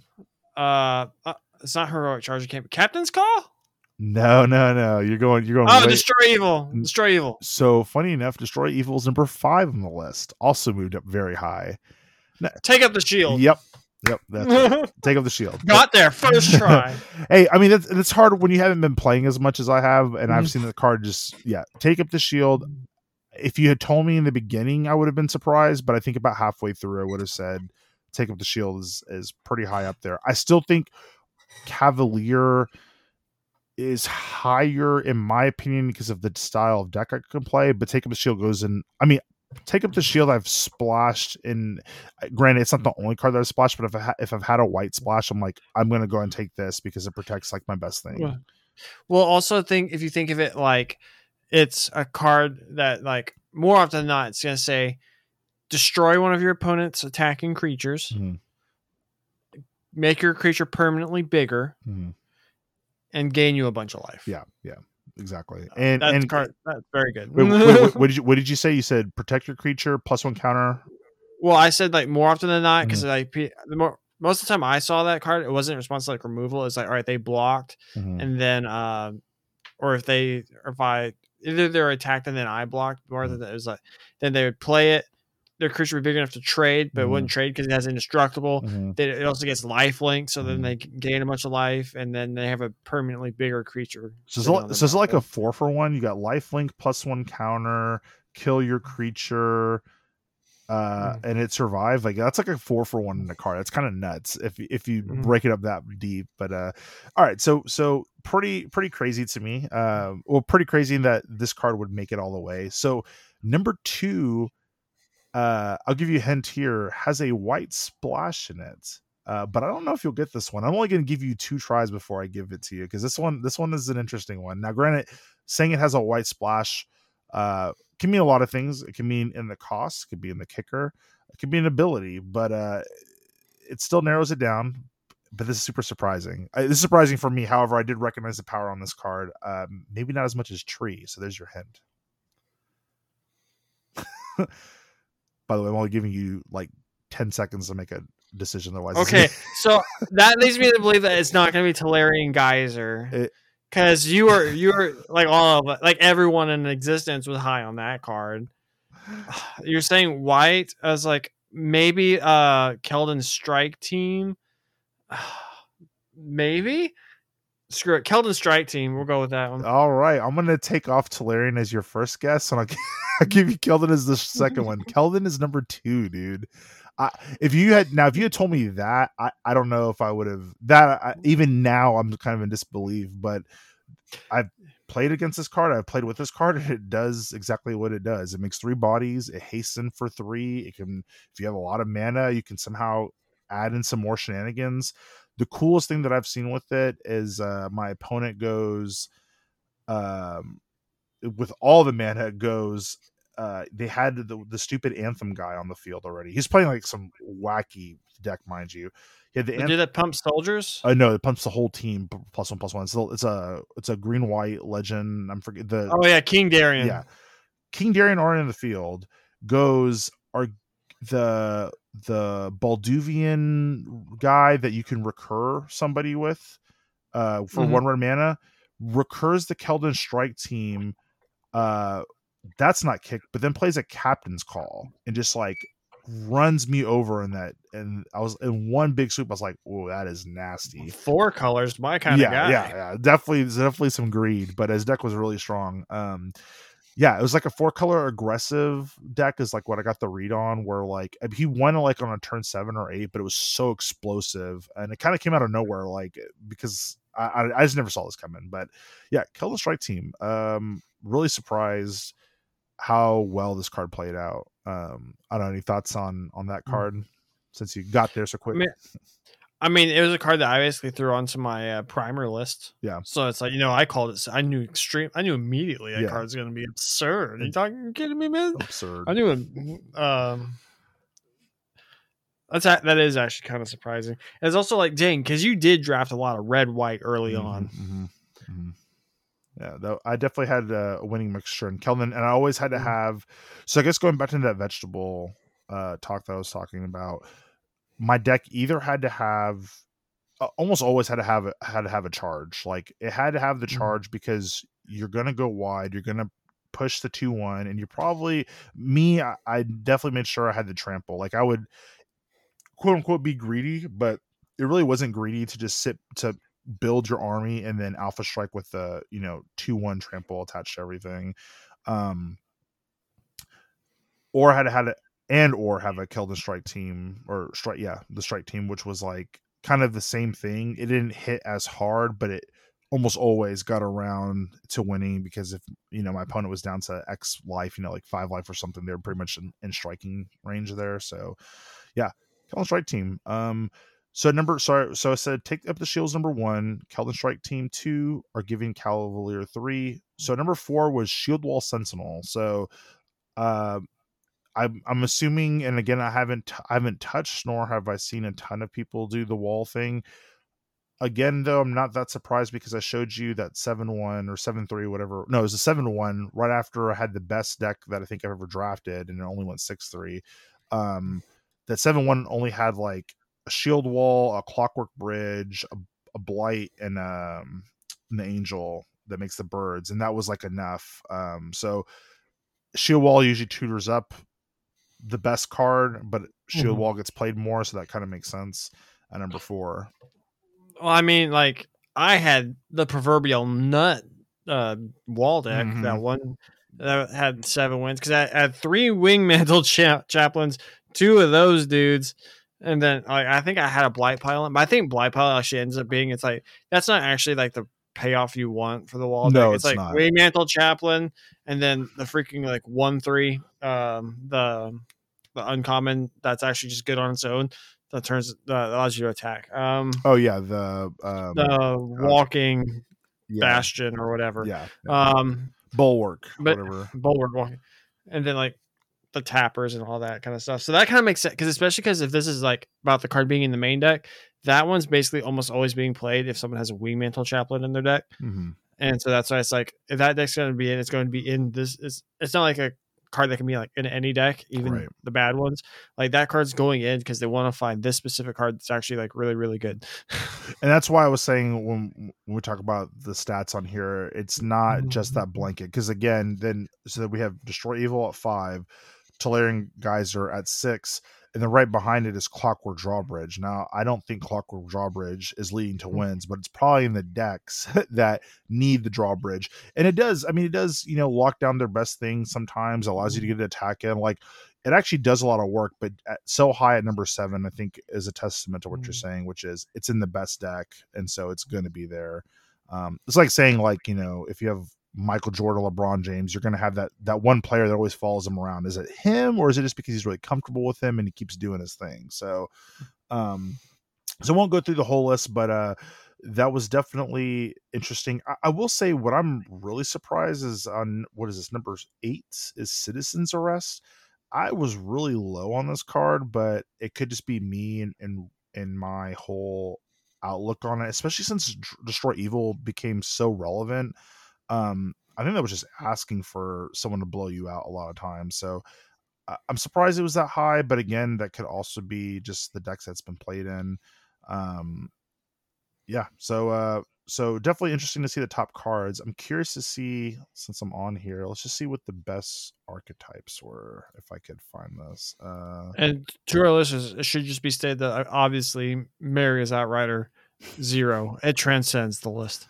It's not Heroic Charger Camp. Captain's Call? No. You're going. Oh, Destroy Evil. So funny enough, Destroy Evil is number 5 on the list. Also moved up very high. Take up the Shield. Yep. That's Take up the Shield. Got there first try. Hey, I mean it's hard when you haven't been playing as much as I have, and I've seen the card just Take up the Shield. If you had told me in the beginning, I would have been surprised, but I think about halfway through, I would have said Take up the Shield is pretty high up there. I still think Cavalier is higher in my opinion because of the style of deck I can play, but Take up the Shield goes in. I mean, Take up the Shield I've splashed in. Granted, it's not the only card that I've splashed, but if I've had a white splash, I'm like, I'm going to go and take this because it protects like my best thing. Yeah. Well, also if you think of it like it's a card that like more often than not, it's going to say destroy one of your opponent's attacking creatures, make your creature permanently bigger, and gain you a bunch of life. Yeah, exactly. And that's very good. wait, what did you say? You said protect your creature +1 counter. Well, I said like more often than not because most of the time I saw that card, it wasn't in response to like removal. It's like all right, they blocked, and then or if they're attacked and then I blocked, or it was like then they would play it. Their creature would be big enough to trade, but it wouldn't trade because it has indestructible. It also gets lifelink, so then they gain a bunch of life, and then they have a permanently bigger creature. So it's like a 4-for-1. You got lifelink +1 counter, kill your creature, and it survived. Like that's like a 4-for-1 in a card. That's kind of nuts if you break it up that deep. But all right, so pretty crazy to me. Pretty crazy that this card would make it all the way. So number 2. I'll give you a hint here, has a white splash in it. But I don't know if you'll get this one. I'm only going to give you 2 tries before I give it to you because this one is an interesting one. Now, granted, saying it has a white splash can mean a lot of things. It can mean in the cost, it could be in the kicker, it could be an ability, but it still narrows it down. But this is super surprising. This is surprising for me. However, I did recognize the power on this card. Maybe not as much as Tree. So there's your hint. By the way, I'm only giving you like 10 seconds to make a decision. Otherwise, okay. So that leads me to believe that it's not going to be Tolarian Geyser because you are like all of like everyone in existence was high on that card. You're saying white? I was like maybe Keldon's Strike Team. Maybe. Screw it, Keldon's Strike Team. We'll go with that one. All right, I'm gonna take off Tolarian as your first guess, and I'll give you Keldon as the second one. Keldon is number 2, dude. If you had told me that, I don't know if I would have. Even now, I'm kind of in disbelief. But I've played against this card. I've played with this card, and it does exactly what it does. It makes 3 bodies. It hastens for 3. It can, if you have a lot of mana, you can somehow add in some more shenanigans. The coolest thing that I've seen with it is my opponent goes with all the mana goes. They had the stupid Anthem guy on the field already. He's playing like some wacky deck, mind you. Yeah, did it pump soldiers? No, it pumps the whole team +1/+1. So it's a green white legend. I'm forget the. Oh yeah, King Darian. Yeah, King Darian already in the field goes are the. The Balduvian guy that you can recur somebody with for 1 red mana recurs the Keldon Strike Team. That's not kicked, but then plays a Captain's Call and just like runs me over in that, and I was in one big swoop. I was like, "Oh, that is nasty." Four colors, my kind of guy. Yeah, definitely some greed. But his deck was really strong. Yeah, it was like a four color aggressive deck is like what I got the read on. Where like he won like on a turn 7 or 8, but it was so explosive, and it kind of came out of nowhere. Like because I just never saw this coming. But yeah, kill the strike team. Really surprised how well this card played out. I don't know, any thoughts on that card since you got there so quick? I mean it was a card that I basically threw onto my primer list. Yeah, so it's like, you know, I called it. I knew immediately that card's gonna be absurd. Are you kidding me, man? Absurd. I knew it. That is actually kind of surprising. And it's also like, dang, because you did draft a lot of red white early on. Yeah, though I definitely had a winning mixture in Kelvin, and I always had to have. So I guess going back to that vegetable talk that I was talking about, my deck either had to have, almost always had to have a charge. Like it had to have the charge because you're gonna go wide, you're gonna push the 2-1, and you're probably I definitely made sure I had the trample. Like I would, quote unquote, be greedy, but it really wasn't greedy to just sit to build your army and then alpha strike with the 2-1 trample attached to everything, or had to have a Keldon strike team or strike. Yeah, the strike team, which was like kind of the same thing. It didn't hit as hard, but it almost always got around to winning because if my opponent was down to X life, like 5 life or something, they're pretty much in striking range there. So yeah, Keldon strike team. So I said Take Up the Shield's number 1, Keldon Strike Team 2, are giving Cavalier 3. So number 4 was Shield Wall Sentinel. So I'm assuming, and again I haven't touched nor have I seen a ton of people do the wall thing. Again, though, I'm not that surprised because I showed you that 7-1 or 7-3, whatever. No, it was a 7-1 right after I had the best deck that I think I've ever drafted, and it only went 6-3. That 7-1 only had like a shield wall, a clockwork bridge, a blight, and an angel that makes the birds, and that was like enough. So shield wall usually tutors up the best card, but shield wall gets played more, so that kind of makes sense at number 4. Well, I mean, like I had the proverbial nut wall deck, that one that had 7 wins because I had 3 Wingmantle chaplains, 2 of those dudes. And then I think I had a Blight Pylon, but I think Blight Pylon actually ends up being, it's like, that's not actually like the payoff you want for the wall deck. No, it's like Wingmantle Chaplain, and then the freaking like 1/3, the uncommon that's actually just good on its own that turns allows you to attack. The walking bastion or whatever. Bulwark, whatever. Bulwark walking, and then like the tappers and all that kind of stuff. So that kind of makes sense, because especially because if this is like about the card being in the main deck, that one's basically almost always being played if someone has a Wingmantle Chaplain in their deck. And so that's why it's like, if that deck's going to be in, it's going to be in this. It's not like a card that can be like in any deck, even the bad ones. Like that card's going in because they want to find this specific card that's actually like really, really good. And that's why I was saying when we talk about the stats on here, it's not just that blanket. Because again, so we have Destroy Evil at 5. Tolarian Geyser at 6, and then right behind it is Clockwork Drawbridge. Now, I don't think Clockwork Drawbridge is leading to wins, but it's probably in the decks that need the drawbridge. And it does, lock down their best thing sometimes, allows you to get an attack in. Like, it actually does a lot of work, but so high at number 7, I think, is a testament to what you're saying, which is it's in the best deck, and so it's going to be there. It's like saying, like, if you have Michael Jordan, LeBron James, you're going to have that one player that always follows him around. Is it him, or is it just because he's really comfortable with him and he keeps doing his thing? So, so I won't go through the whole list, but that was definitely interesting. I will say what I'm really surprised is on, what is this, number 8 is Citizens Arrest. I was really low on this card, but it could just be me and my whole outlook on it, especially since Destroy Evil became so relevant. I think that was just asking for someone to blow you out a lot of times. So I'm surprised it was that high, but again, that could also be just the decks that's been played in. yeah, so definitely interesting to see the top cards. I'm curious to see, since I'm on here, let's just see what the best archetypes were, if I could find this. And to our listeners, it should just be stated that obviously Meria's Outrider, 0. It transcends the list.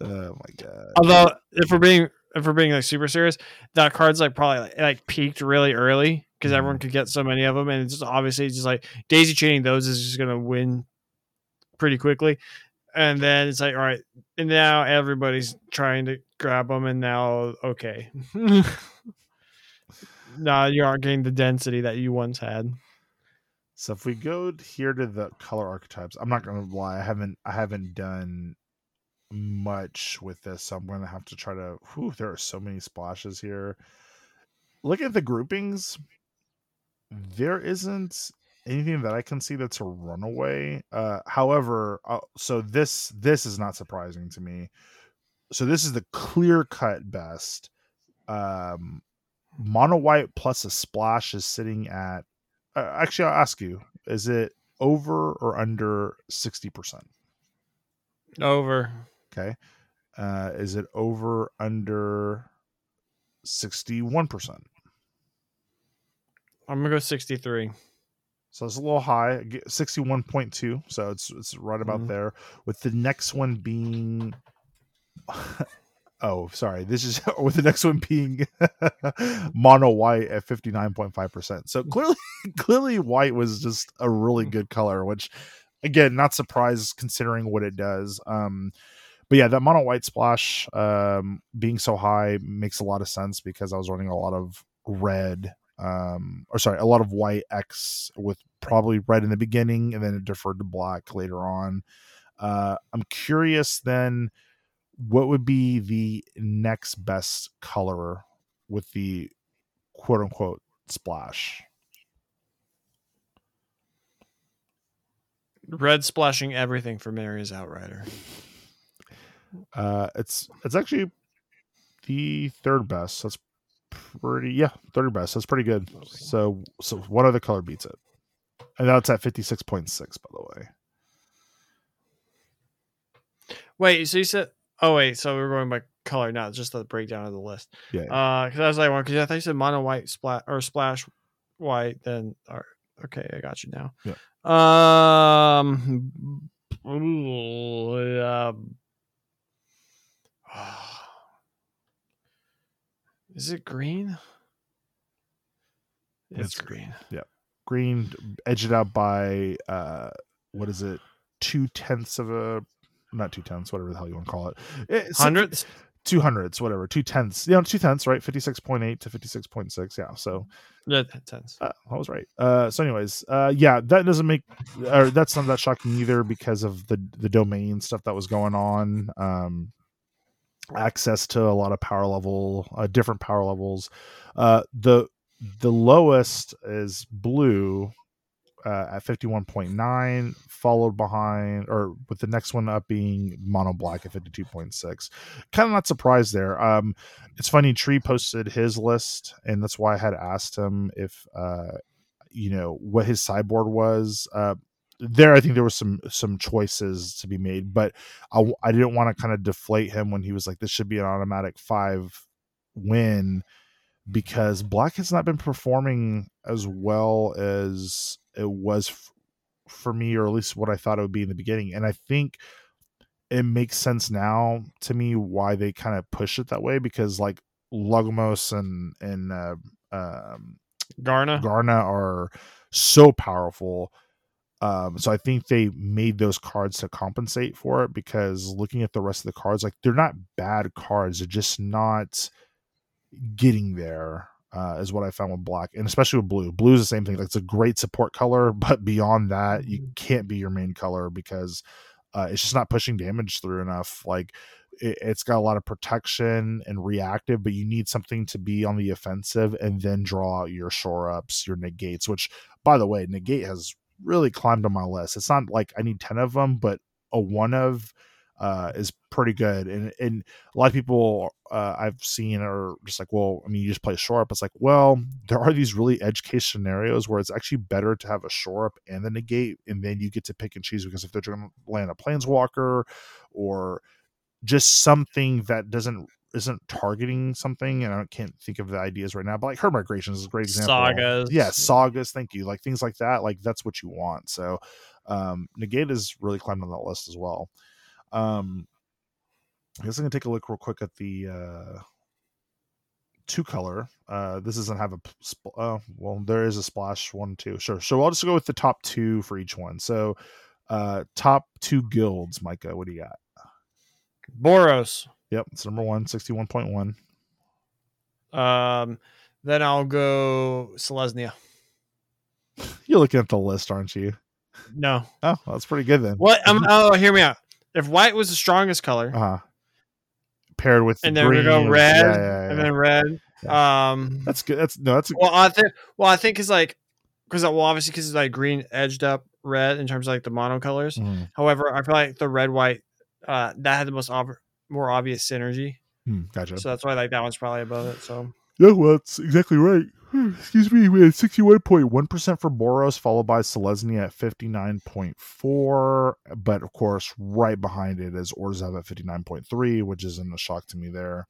Oh my god! Although if we're being like super serious, that card's like probably like peaked really early because everyone could get so many of them, and it's just obviously just like daisy chaining those is just gonna win pretty quickly. And then it's like, all right, and now everybody's trying to grab them, and now okay, now you aren't getting the density that you once had. So if we go here to the color archetypes, I'm not gonna lie, I haven't done much with this, so I'm gonna have to try to. There are so many splashes here. Look at the groupings. There isn't anything that I can see that's a runaway. However, so this is not surprising to me. So this is the clear-cut best. Mono white plus a splash is sitting at. Actually, I'll ask you: is it over or under 60%? Over. Okay. Is it over under 61%? I'm gonna go 63. So it's a little high, 61.2. So it's right about there. With the next one being, with the next one being mono white at 59.5%. So clearly white was just a really good color, which. Again, not surprised considering what it does. But yeah, that mono white splash being so high makes a lot of sense because I was running a lot of red, a lot of white X with probably red in the beginning and then it deferred to black later on. I'm curious then what would be the next best color with the quote unquote splash? Red splashing everything for Meria's Outrider. It's actually the third best. That's pretty, third best. That's pretty good. So what other color beats it? And that's at 56.6, by the way. Wait, so you said, so we're going by color now, just the breakdown of the list. Yeah. Because I was like, because I thought you said mono white splash white, then okay, I got you now. Yeah. Is it green? It's green. Yeah. Green edged out by what is it? 2 tenths, whatever the hell you want to call it. Hundredths? 2 hundredths, whatever. 2 tenths. Yeah, 2 tenths, right? 56.8 to 56.6. Yeah, so. Yeah, tenths. I was right. So anyways, that doesn't make, or that's not that shocking either because of the domain stuff that was going on. Access to a lot of power level, different power levels. The lowest is blue at 51.9, followed behind, or with the next one up being mono black at 52.6. Kind of not surprised there. It's funny, Tree posted his list, and that's why I had asked him if, what his sideboard was. I think there were some choices to be made, but I didn't want to kind of deflate him when he was like, this should be an automatic 5 win, because black has not been performing as well as it was for me, or at least what I thought it would be in the beginning. And I think it makes sense now to me why they kind of push it that way, because like Lugamos and Garna are so powerful. So I think they made those cards to compensate for it, because looking at the rest of the cards, like they're not bad cards. They're just not getting there. Is what I found with black, and especially with blue. Blue is the same thing. Like, it's a great support color, but beyond that, you can't be your main color because it's just not pushing damage through enough. Like, it's got a lot of protection and reactive, but you need something to be on the offensive and then draw out your shore ups, your negates, which, by the way, negate has really climbed on my list. It's not like I need 10 of them, but a one of is pretty good. And a lot of people I've seen are just like, well, I mean, you just play shore up. It's like, well, there are these really edge case scenarios where it's actually better to have a shore up and the negate, and then you get to pick and choose, because if they're going to land a planeswalker or just something that isn't targeting something, and I can't think of the ideas right now, but like Herd Migration is a great example. Sagas. Yeah, sagas, thank you. Like things like that, like that's what you want. So negate is really climbed on that list as well. I guess I'm gonna take a look real quick at the two color. This doesn't have a well, there is a splash 1 2. Sure. So I'll just go with the top two for each one. So top two guilds, Micah, what do you got? Boros. Yep, it's number one, 61.1. Then I'll go Selesnya. You're looking at the list, aren't you? No. Oh, well, that's pretty good then. What? Oh, hear me out. If white was the strongest color, paired with and then green, we go red, and then red. Yeah. That's good. I think it's like because it's like green edged up red in terms of like the mono colors. Mm. However, I feel like the red white that had the most more obvious synergy. Gotcha. So that's why like that one's probably above it. So yeah, well, that's exactly right. Excuse me. We had 61.1% for Boros, followed by Selesnya at 59.4%. But of course, right behind it is Orzhov at 59.3%, which isn't a shock to me there.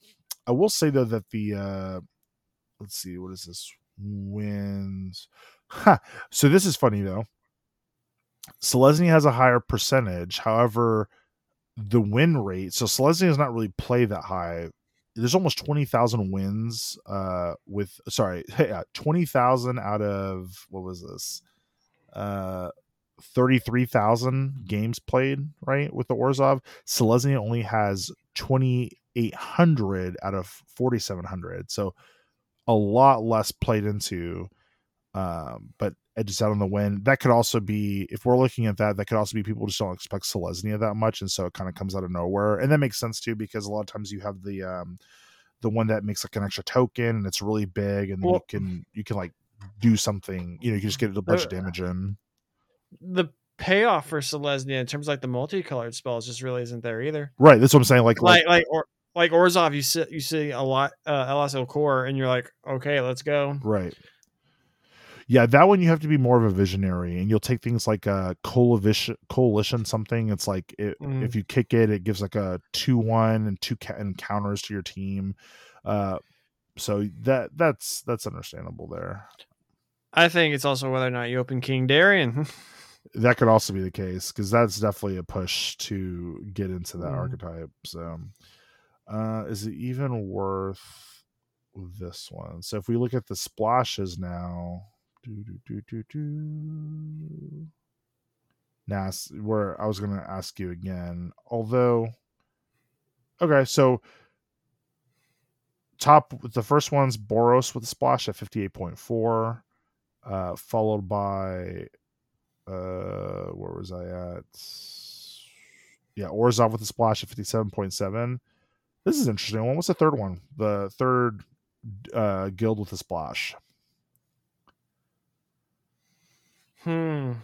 I will say though that the let's see, what is this? Wins. So this is funny though. Selesnya has a higher percentage, however, the win rate. So Selesnya does not really play that high. There's almost 20,000 wins 20,000 out of, what was this, 33,000 games played, right, with the Orzhov. Selesnya only has 2,800 out of 4,700. So a lot less played into, but edges out on the win. That could also be, if we're looking at that, that could also be people just don't expect Selesnya that much, and so it kind of comes out of nowhere. And that makes sense too, because a lot of times you have the one that makes like an extra token and it's really big, and well, you can like do something, you know, you can just get a bunch of damage in. The payoff for Selesnya in terms of like the multicolored spells just really isn't there either. Right, that's what I'm saying. Like Orzhov, you see a lot LSL core, and you're like, okay, let's go. Right. Yeah, that one you have to be more of a visionary, and you'll take things like a coalition something. It's like if you kick it, it gives like a 2/1 and two counters to your team. So that's understandable there. I think it's also whether or not you open King Darien. That could also be the case, because that's definitely a push to get into that archetype. So, is it even worth this one? So if we look at the splashes now. Now, where I was going to ask you again, although, okay, so top, the first one's Boros with a splash at 58.4, followed by, where was I at? Yeah, Orzhov with a splash at 57.7. This is an interesting one. What's the third one? The third guild with a splash. Part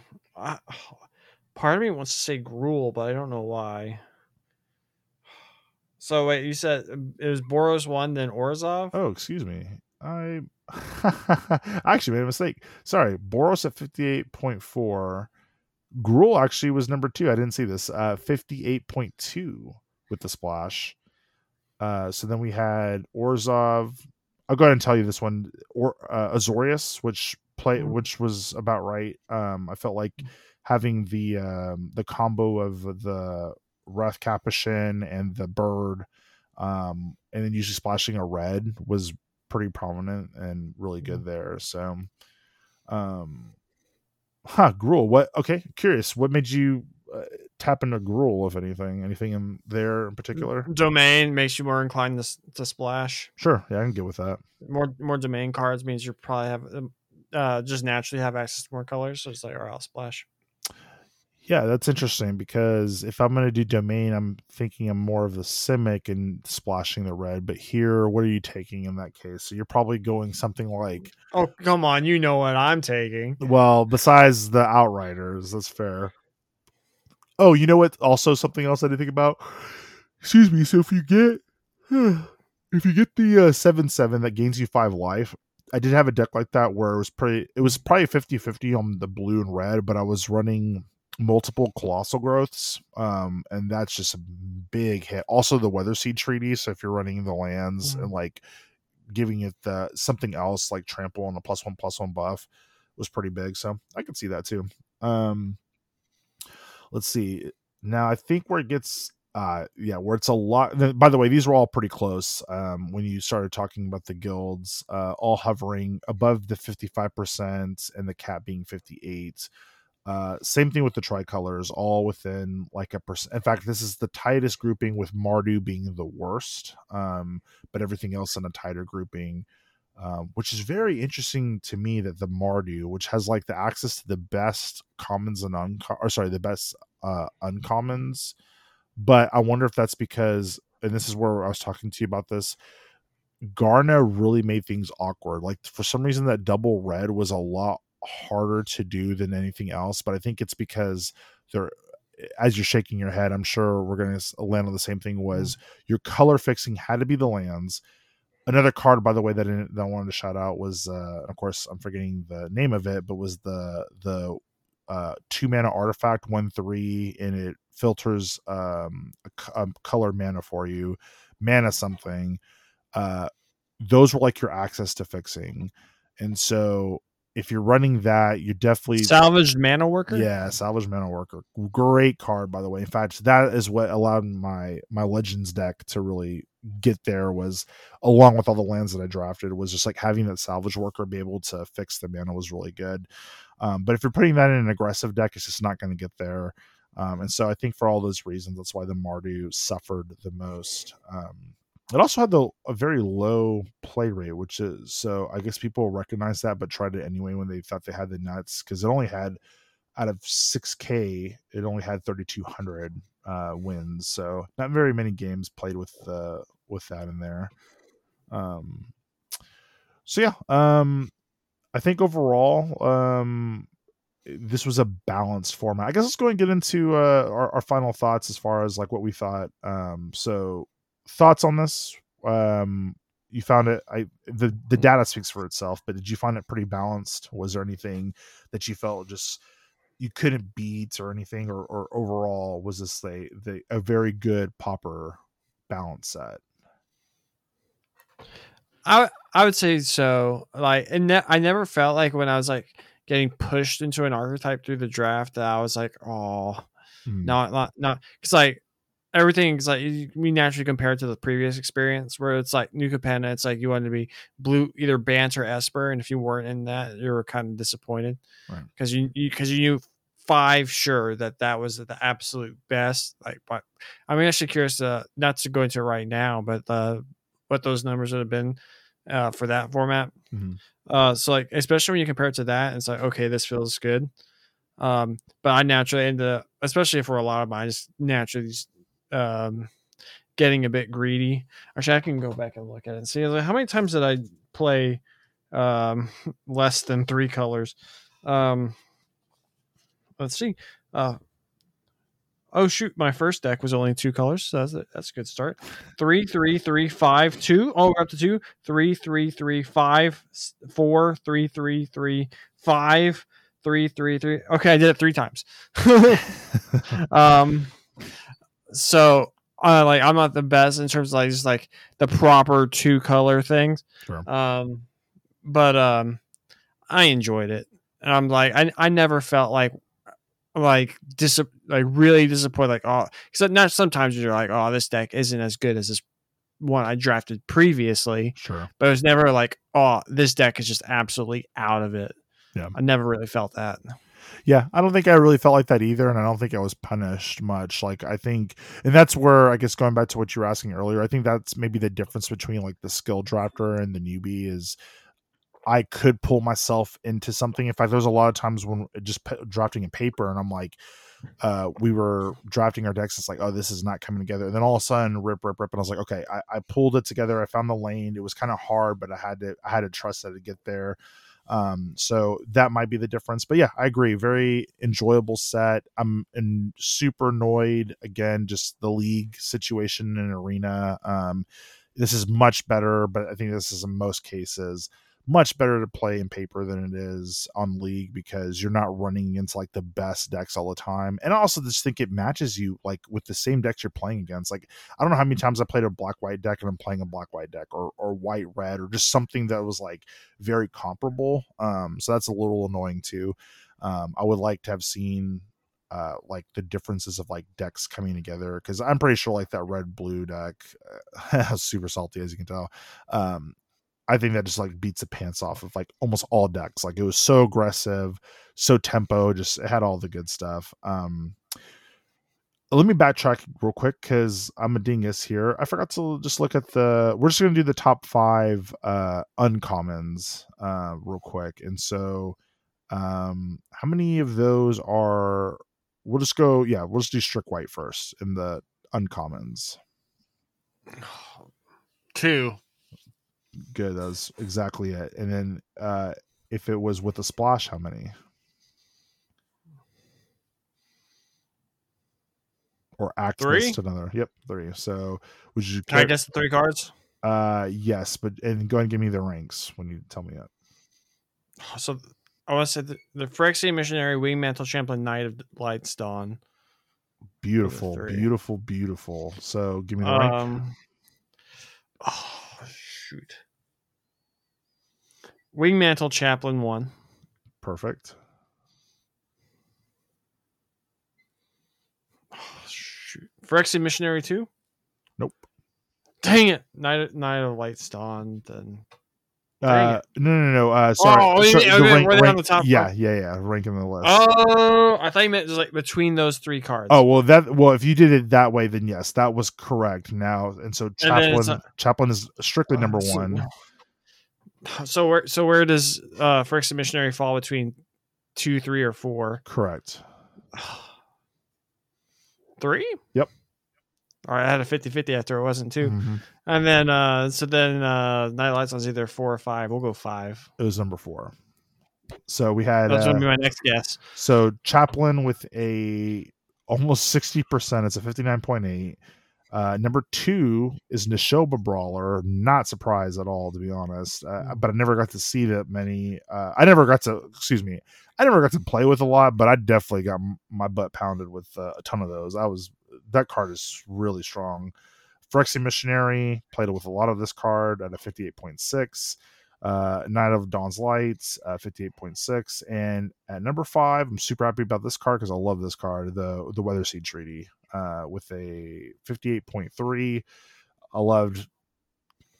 of me wants to say Gruul, but I don't know why. So wait, you said it was Boros one, then Orzhov? Oh, excuse me. I actually made a mistake. Sorry, Boros at 58.4. Gruul actually was number two. I didn't see this. 58.2 with the splash. So then we had Orzhov. I'll go ahead and tell you this one. Or Azorius, which was about right. I felt like having the combo of the Wrath Capuchin and the bird, and then usually splashing a red was pretty prominent and really good there. So, Gruul. What? Okay, curious. What made you tap into Gruul, if anything? Anything in there in particular? Domain makes you more inclined to splash. Sure, yeah, I can get with that. More domain cards means you probably have. Just naturally have access to more colors, so it's like, or I'll splash. Yeah, that's interesting, because if I'm going to do domain, I'm thinking I'm more of the Simic and splashing the red, but here, what are you taking in that case? So you're probably going something like... Oh, come on, you know what I'm taking. Well, besides the Outriders, that's fair. Oh, you know what? Also, something else I didn't think about. Excuse me. So if you get the 7/7 that gains you 5 life, I did have a deck like that where it was probably 50-50 on the blue and red, but I was running multiple Colossal Growths, and that's just a big hit. Also, the Weather Seed Treaty. So if you're running the lands and like giving it something else like Trample and a +1/+1 buff was pretty big. So I could see that too. Let's see. Now I think where it gets where it's a lot. By the way, these were all pretty close. When you started talking about the guilds, all hovering above the 55% and the cap being 58%. Same thing with the tricolors, all within like 1%. In fact, this is the tightest grouping with Mardu being the worst, but everything else in a tighter grouping, which is very interesting to me that the Mardu, which has like the access to the best commons and uncommons. But I wonder if that's because, and this is where I was talking to you about this, Garna really made things awkward. Like for some reason that double red was a lot harder to do than anything else, but I think it's because they're, as you're shaking your head, I'm sure we're going to land on the same thing, was your color fixing had to be the lands. Another card, by the way, that I wanted to shout out was of course I'm forgetting the name of it, but was the 2 mana artifact 1/3, and it filters a color mana for you, mana something. Those were like your access to fixing, and so if you're running that, you're definitely Salvaged Mana Worker. Yeah, Salvaged Mana Worker, great card by the way. In fact, that is what allowed my Legends deck to really get there, was along with all the lands that I drafted, was just like having that Salvage Worker be able to fix the mana was really good. But if you're putting that in an aggressive deck, it's just not going to get there. And so I think for all those reasons, that's why the Mardu suffered the most. It also had a very low play rate, which is, so I guess people recognized that, but tried it anyway when they thought they had the nuts, because it only had, out of 6K, it only had 3,200 wins. So not very many games played with that in there. I think overall, this was a balanced format. I guess let's go and get into our final thoughts as far as like what we thought. Thoughts on this? You found it, the data speaks for itself, but did you find it pretty balanced? Was there anything that you felt just you couldn't beat or anything, or overall was this a very good popper balance set? I would say so. Like, and I never felt like when I was like getting pushed into an archetype through the draft that I was like, not because like everything's like, we naturally compare it to the previous experience where it's like New Capenna, it's like you wanted to be blue, either Bant or Esper, and if you weren't in that, you were kind of disappointed, right? Because you knew 5 sure that was the absolute best. Like, but I'm actually curious not to go into it right now, but what those numbers would have been for that format. Mm-hmm. So like, especially when you compare it to that, it's like, okay, this feels good. But I naturally end up, especially for a lot of mine, just naturally getting a bit greedy. Actually, I can go back and look at it and see how many times did I play less than 3 colors. Let's see. Oh shoot, my first deck was only 2 colors, so that's a good start. 3, 3, 3, 5, 2. Oh, we're up to 2. 3, 3, 3, 5, 4. 3, 3, 3, 5. 3, 3, 3. Okay, I did it 3 times. So like, I'm not the best in terms of like just like the proper 2 color things. Sure. But I enjoyed it, and I'm like, I never felt like really disappointed. Like, oh, because not sometimes you're like, oh, this deck isn't as good as this one I drafted previously. Sure. But it was never like, oh, this deck is just absolutely out of it. Yeah. I never really felt that. Yeah, I don't think I really felt like that either, and I don't think I was punished much. Like, I think, and that's where, I guess, going back to what you were asking earlier, I think that's maybe the difference between like the skill drafter and the newbie is I could pull myself into something. In fact, there's a lot of times when just drafting in paper, and I'm like, we were drafting our decks, it's like, oh, this is not coming together, and then all of a sudden rip, and I was like, okay, I pulled it together, I found the lane, it was kind of hard, but I had to trust that it'd get there. So that might be the difference. But yeah, I agree. Very enjoyable set. I'm super annoyed. Again, just the league situation in arena. This is much better, but I think this is in most cases much better to play in paper than it is on league, because you're not running against like the best decks all the time. And I also just think it matches you like with the same decks you're playing against. Like, I don't know how many times I played a black white deck and I'm playing a black white deck or white red or just something that was like very comparable. So that's a little annoying too. I would like to have seen like the differences of like decks coming together, because I'm pretty sure like that red blue deck super salty, as you can tell. I think that just like beats the pants off of like almost all decks. Like, it was so aggressive, so tempo, just it had all the good stuff. Let me backtrack real quick, because I'm a dingus here. I forgot to just look at we're just going to do the top five uncommons real quick. And so how many of those are, we'll just do strict white first in the uncommons. 2. Good, that was exactly it. And then if it was with a splash, how many? Or act list another. Yep, 3. So would you can I guess the 3 cards? Yes, but and go ahead and give me the ranks when you tell me that. So I want to say the Phyrexian Missionary, Wingmantle Chaplain, Knight of Light's Dawn. Beautiful. So give me the rank. Shoot. Wingmantle Chaplain 1. Perfect. Phyrexian Missionary 2? Nope. Dang it. Night of Light's Dawn. Then. No. Sorry. Rank on the top. Yeah. Ranking the list. Oh, I thought you meant like between those 3 cards. Oh, well, if you did it that way, then yes, that was correct. Now, and so Chaplain is strictly number 1. So where does Phyrexian Missionary fall between 2, 3, or 4? Correct. 3. Yep. All right, I had a 50-50 after it wasn't 2. Mm-hmm. And then, Night Lights was either 4 or 5. We'll go 5. It was number 4. So we had... That's going to be my next guess. So Chaplain with a almost 60%. It's a 59.8. Number 2 is Neshoba Brawler. Not surprised at all, to be honest. But I never got to see that many. I never got to play with a lot, but I definitely got my butt pounded with a ton of those. That card is really strong. Phyrexian Missionary, played with a lot of this card at a 58.6. Knight of Dawn's Lights, 58.6. And at number 5, I'm super happy about this card because I love this card, the Weatherseed Treaty, with a 58.3. I loved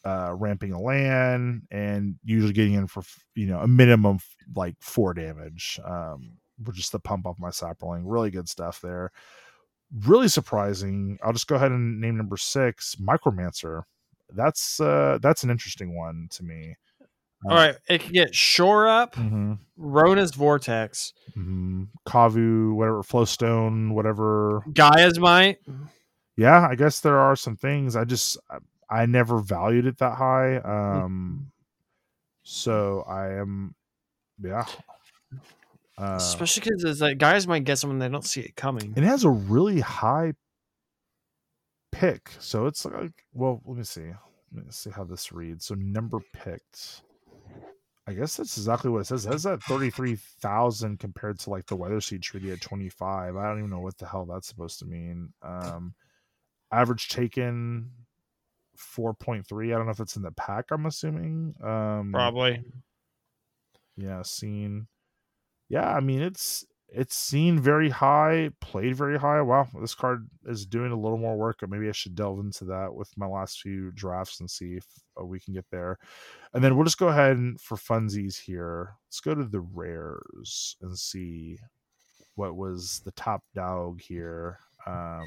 ramping a land and usually getting in for a minimum like 4 damage, with just the pump up my sapling. Really good stuff there. Really surprising. I'll just go ahead and name number 6, Micromancer. That's an interesting one to me. All right, it can get Shore Up, mm-hmm. Rona's Vortex, mm-hmm. Kavu, whatever, Flowstone, whatever. Gaia's Might. Yeah, I guess there are some things. I never valued it that high. So I am, yeah. Especially because that Guys Might get someone they don't see it coming. It has a really high pick, so it's like, well, let me see. Let me see how this reads. So number picked, I guess that's exactly what it says. That's at 33,000 compared to like the Weatherseed Treaty at 25. I don't even know what the hell that's supposed to mean. Average taken 4.3. I don't know if it's in the pack. I'm assuming. Probably. Yeah. Seen. Yeah, I mean, it's seen very high, played very high. Wow, this card is doing a little more work, or maybe I should delve into that with my last few drafts and see if we can get there. And then we'll just go ahead and for funsies here, let's go to the rares and see what was the top dog here. I'm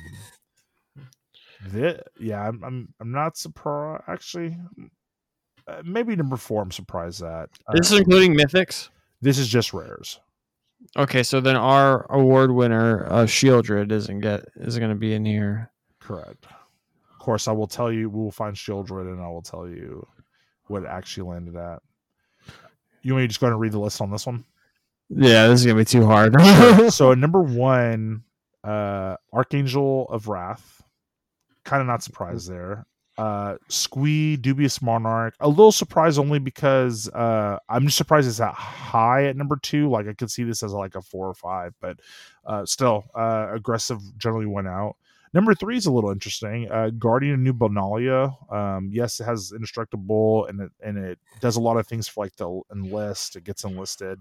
not surprised. Actually, maybe number 4, I'm surprised at. This is including mythics? This is just rares. Okay, so then our award winner, Shieldred, isn't going to be in here. Correct. Of course, I will tell you. We will find Shieldred, and I will tell you what it actually landed at. You want me to just go ahead and read the list on this one? Yeah, this is going to be too hard. So number one, Archangel of Wrath. Kind of not surprised there. Squee, Dubious Monarch. A little surprised only because I'm just surprised it's that high at number two. Like I could see this as like a 4 or 5, but still aggressive generally went out. Number three is a little interesting. Guardian of New Bonalia. Yes, it has indestructible and it does a lot of things for like the enlist. It gets enlisted,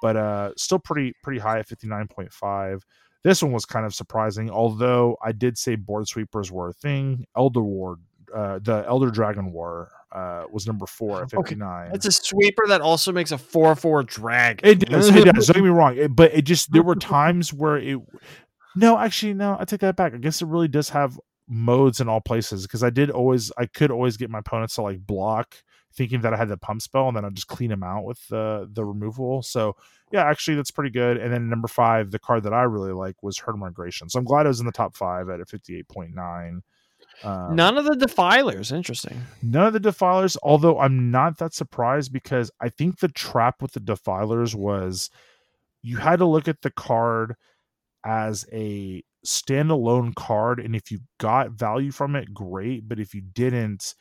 but still pretty high at 59.5. This one was kind of surprising, although I did say board sweepers were a thing. The Elder Dragon War was number 4 at 59. It's a sweeper that also makes a 4/4 dragon. It does. Don't get me wrong, but it just there were times where it. No, actually, no. I take that back. I guess it really does have modes in all places because I could always get my opponents to like block, thinking that I had the pump spell, and then I just clean them out with the removal. So yeah, actually, that's pretty good. And then number 5, the card that I really like was Herd Migration. So I'm glad it was in the top 5 at a 58.9. None of the Defilers. Interesting. None of the Defilers. Although I'm not that surprised because I think the trap with the Defilers was you had to look at the card as a standalone card, and if you got value from it, great, but if you didn't,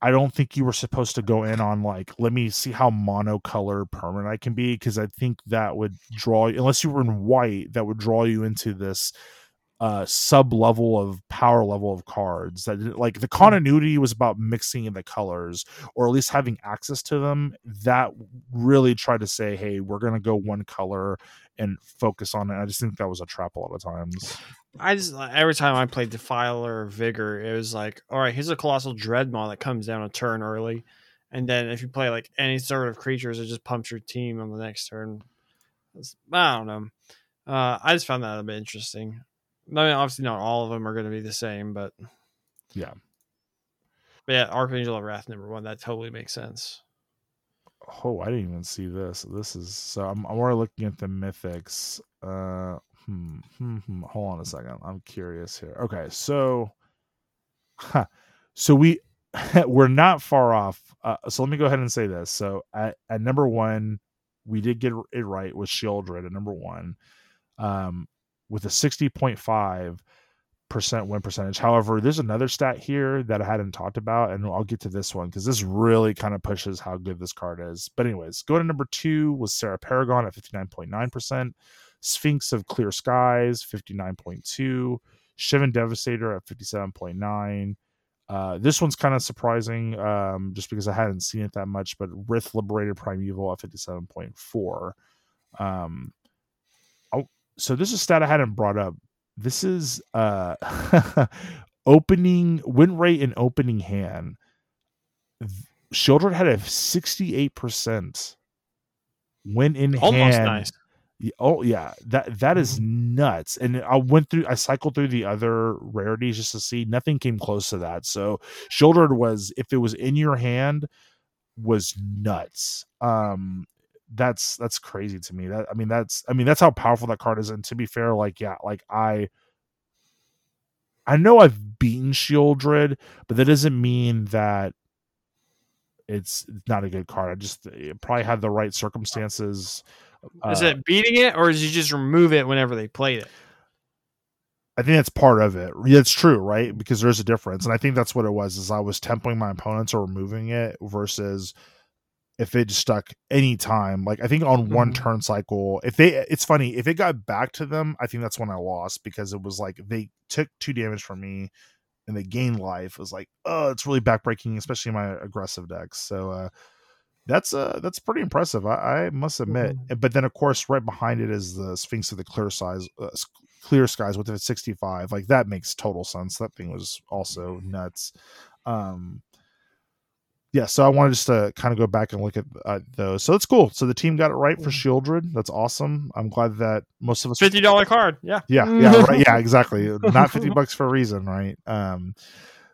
I don't think you were supposed to go in on like, let me see how monocolor permanent I can be, because I think that would draw you, unless you were in white, that would draw you into this sub level of power level of cards that like the continuity was about mixing in the colors or at least having access to them. That really tried to say, hey, we're gonna go one color and focus on it. I just think that was a trap a lot of times. Every time I played Defiler or Vigor, it was like, all right, here's a Colossal Dreadmaw that comes down a turn early, and then if you play like any sort of creatures, it just pumps your team on the next turn. I don't know. I just found that a bit interesting. I mean, obviously not all of them are going to be the same, but yeah. But yeah, Archangel of Wrath number 1. That totally makes sense. Oh, I didn't even see this. This is so. I'm already looking at the mythics. Hold on a second. I'm curious here. Okay, so we're not far off. So let me go ahead and say this. So at number 1, we did get it right with Shieldred at number 1. With a 60.5% win percentage. However, there's another stat here that I hadn't talked about, and I'll get to this one because this really kind of pushes how good this card is. But anyways, going to number 2 was Sarah Paragon at 59.9%, Sphinx of Clear Skies 59.2%, Shivan Devastator at 57.9%. This one's kind of surprising just because I hadn't seen it that much, but Rith Liberated Primeval at 57.4%. So this is a stat I hadn't brought up. This is opening win rate in opening hand. Shieldred had a 68% win in almost hand. Almost nice. Oh yeah, that is nuts. And I cycled through the other rarities just to see. Nothing came close to that. So Shieldred was, if it was in your hand, was nuts. That's crazy to me. That's how powerful that card is. And to be fair, like, yeah, like I know I've beaten Shieldred, but that doesn't mean that it's not a good card. It probably had the right circumstances. Is it beating it, or is you just remove it whenever they played it? I think that's part of it. That's true, right? Because there's a difference, and I think that's what it was. Is I was tempering my opponents or removing it versus. If it stuck any time, like I think on one turn cycle, it's funny, if it got back to them, I think that's when I lost, because it was like they took 2 damage from me and they gained life. It was like, oh, it's really backbreaking, especially in my aggressive decks. So that's pretty impressive, I must admit. But then of course, right behind it is the Sphinx of the Clear Skies with a 65. Like that makes total sense. That thing was also nuts. Yeah, so I wanted just to kind of go back and look at those. So that's cool. So the team got it right for Shieldred. That's awesome. I'm glad that most of us... $50 card, yeah. Yeah, right. Yeah, exactly. Not $50 for a reason, right?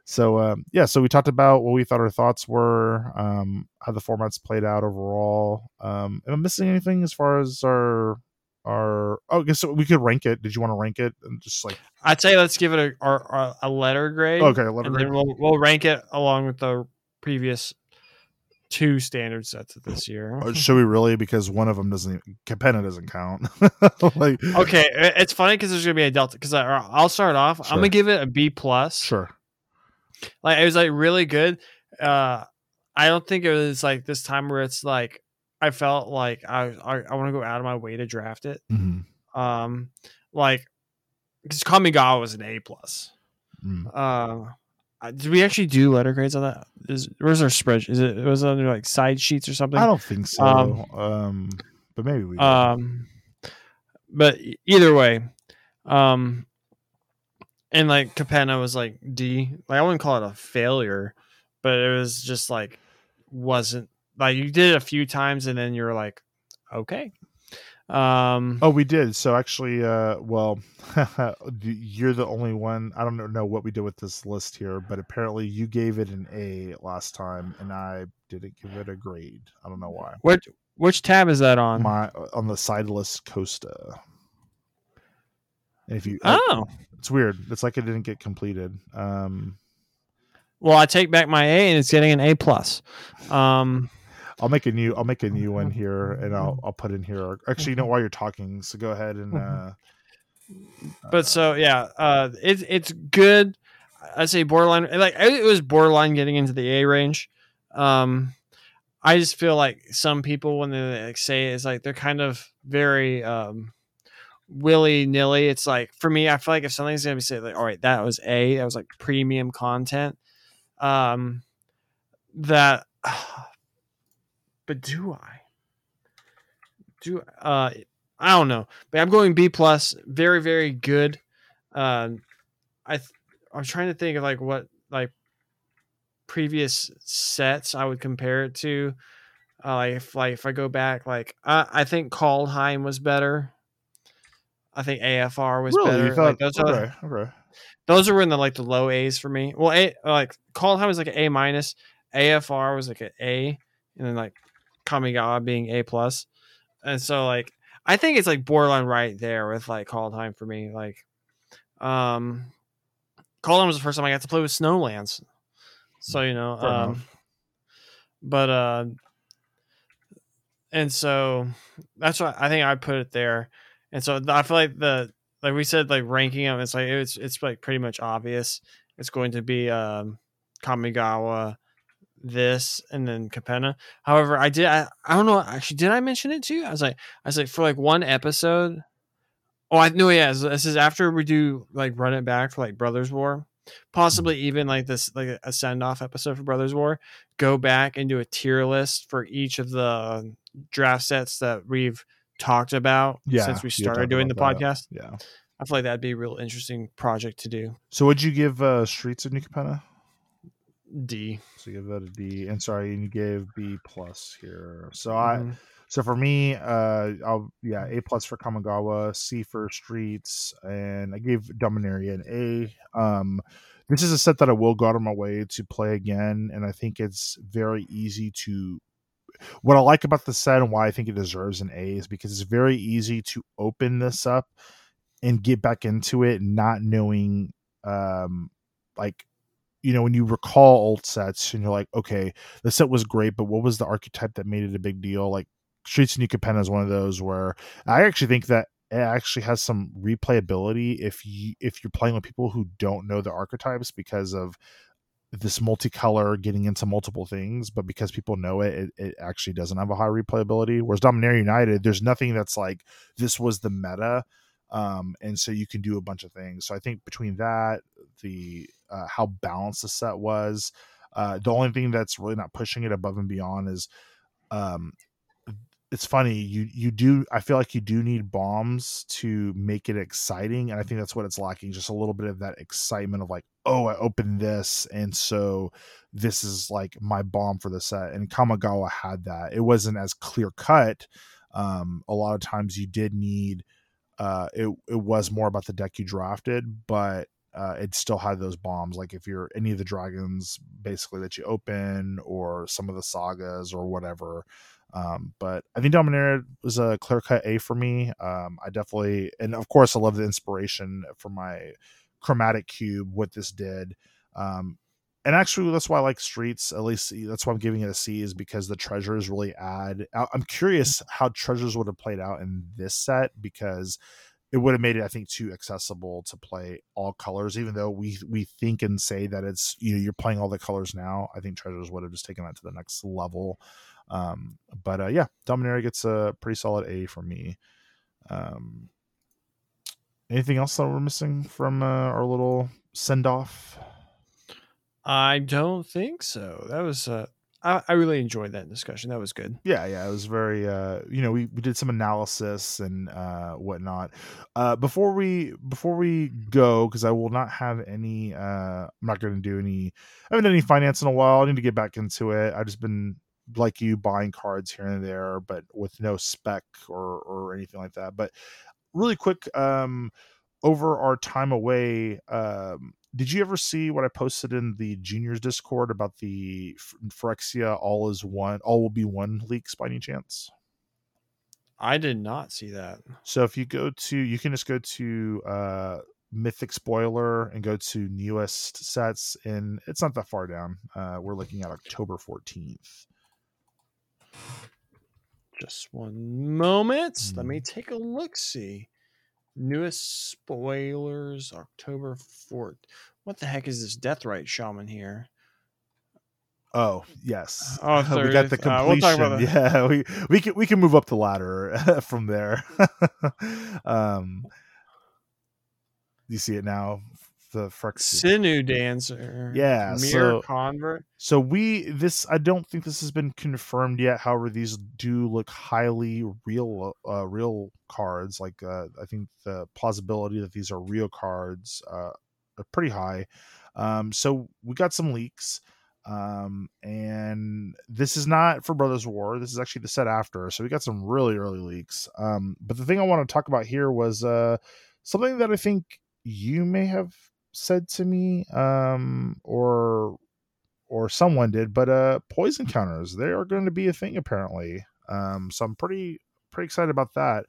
So we talked about what we thought our thoughts were, how the formats played out overall. Am I missing anything as far as our... Oh, I guess we could rank it. Did you want to rank it? And just like I'd say let's give it a letter grade. Okay, a letter grade. Then we'll rank it along with the previous two standard sets of this year. Should we really? Because one of them doesn't, Capenna doesn't count. Like, okay, it's funny because there's gonna be a delta. Because I'll start off. Sure. I'm gonna give it a B+. Sure. Like it was like really good. I don't think it was like this time where it's like I felt like I want to go out of my way to draft it. Mm-hmm. Like because Kamigawa was an A+. Did we actually do letter grades on that? Where's our spreadsheet? Was it under like side sheets or something? I don't think so. But maybe we. But either way, and like Capenna was like D. Like I wouldn't call it a failure, but it was just like wasn't like you did it a few times and then you're like, okay. Oh, we did. So actually, well, you're the only one. I don't know what we did with this list here, but apparently you gave it an A last time, and I didn't give it a grade. I don't know why. Which tab is that on? On the side list, Costa. And if you it's weird. It's like it didn't get completed. Well, I take back my A, and it's getting an A+. I'll make a new one here, and I'll put in here. Actually, you know, while you're talking, so go ahead and. It's good. I'd say borderline. Like it was borderline getting into the A range. I just feel like some people when they like, say it's like they're kind of very willy nilly. It's like for me, I feel like if something's gonna be said, like all right, that was A. That was like premium content. But I don't know, but I'm going B+, very, very good. I'm trying to think of like what, like previous sets I would compare it to. If I go back, like, I think Kaldheim was better. I think AFR was better. You thought, like, those are in the, like the low A's for me. Well, Kaldheim was like an A-, AFR was like an A, and then like Kamigawa being A+, and so like I think it's like borderline right there with like Kaldheim for me. Like Kaldheim was the first time I got to play with Snowlands, so you know. And so that's why I think I put it there. And so I feel like like we said, like ranking them, it's like it's like pretty much obvious. It's going to be Kamigawa, this, and then Capenna. However, I don't know, actually, did I mention it too? I was like for like one episode. Oh, I know. Yeah, this is after we do like run it back for like Brothers War, possibly even like this, like a send-off episode for Brothers War. Go back and do a tier list for each of the draft sets that we've talked about since we started doing the podcast. Yeah, I feel like that'd be a real interesting project to do. So would you give Streets of New Capenna? D. So you give that a D, and sorry, you gave B+ here. So so for me, A+ for Kamigawa, C for Streets, and I gave Dominaria an A. This is a set that I will go out of my way to play again, and I think it's very easy to. What I like about the set and why I think it deserves an A is because it's very easy to open this up and get back into it, not knowing, like. You know, when you recall old sets and you're like, okay, the set was great, but what was the archetype that made it a big deal? Like Streets of New Capenna is one of those where I actually think that it actually has some replayability if you're playing with people who don't know the archetypes because of this multicolor getting into multiple things, but because people know it actually doesn't have a high replayability. Whereas Dominaria United, there's nothing that's like, this was the meta. And so you can do a bunch of things. So I think between that, the how balanced the set was, the only thing that's really not pushing it above and beyond is, it's funny, you do. I feel like you do need bombs to make it exciting, and I think that's what it's lacking, just a little bit of that excitement of like, oh, I opened this, and so this is like my bomb for the set. And Kamigawa had that. It wasn't as clear cut. A lot of times you did need. It was more about the deck you drafted, but it still had those bombs. Like if you're any of the dragons basically that you open or some of the sagas or whatever. But I think Dominaria was a clear cut A for me. I definitely, and of course I love the inspiration for my chromatic cube, what this did. And actually, that's why I like Streets. At least that's why I'm giving it a C, is because the treasures really add. I'm curious how treasures would have played out in this set, because it would have made it, I think, too accessible to play all colors. Even though we think and say that it's, you know, you're playing all the colors now, I think treasures would have just taken that to the next level. Yeah, Dominaria gets a pretty solid A for me. Anything else that we're missing from our little send off? I don't think so. That was I really enjoyed that discussion. That was good. Yeah, it was very we did some analysis and whatnot. Before we go, because I will not have any I haven't done any finance in a while. I need to get back into it. I've just been like you, buying cards here and there, but with no spec or anything like that. But really quick, over our time away, did you ever see what I posted in the juniors Discord about the Phyrexia all will be one leaks by any chance? I did not see that. So if you go to, you can just go to Mythic Spoiler and go to newest sets, and it's not that far down. We're looking at October 14th. Just one moment. Let me take a look. See. Newest spoilers, October 4th. What the heck is this Death Rite Shaman here? Oh, yes. Oh, 30th. We got the completion. We'll talk about that. Yeah, we can move up the ladder from there. You see it now. The Sinew Dancer. Yeah. Mere Convert. So I don't think this has been confirmed yet. However, these do look highly real, real cards. Like, I think the plausibility that these are real cards, are pretty high. So we got some leaks, and this is not for Brothers War. This is actually the set after. So we got some really early leaks. But the thing I want to talk about here was, something that I think you may have said to me, or someone did, but poison counters, they are going to be a thing apparently. So I'm pretty excited about that.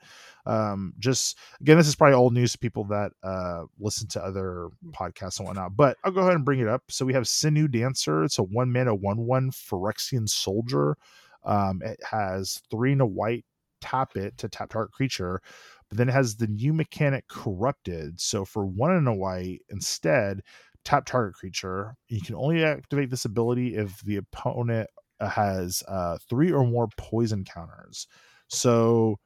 Just again, this is probably old news to people that listen to other podcasts and whatnot, but I'll go ahead and bring it up. So we have Sinew Dancer. It's a 1-1/1 Phyrexian soldier. It has 3 and a white, tap it to tap target creature. Then it has the new mechanic Corrupted. So for 1 and a white, instead tap target creature. You can only activate this ability if the opponent has 3 or more poison counters. So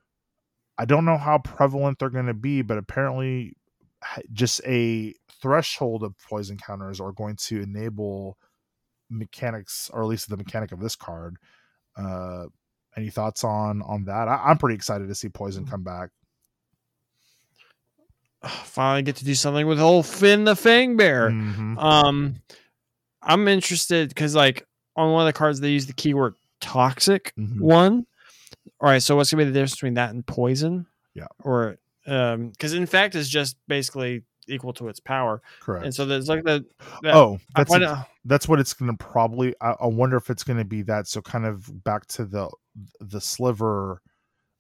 I don't know how prevalent they're going to be, but apparently just a threshold of poison counters are going to enable mechanics, or at least the mechanic of this card. Any thoughts on that? I'm pretty excited to see poison come back. Finally get to do something with old Finn the Fangbear. Mm-hmm. I'm interested because, like, on one of the cards they use the keyword toxic. Mm-hmm. One. All right, so what's gonna be the difference between that and poison? Yeah. Or because in fact it's just basically equal to its power. Correct. And so there's like that's what it's gonna probably. I wonder if it's gonna be that. So kind of back to the sliver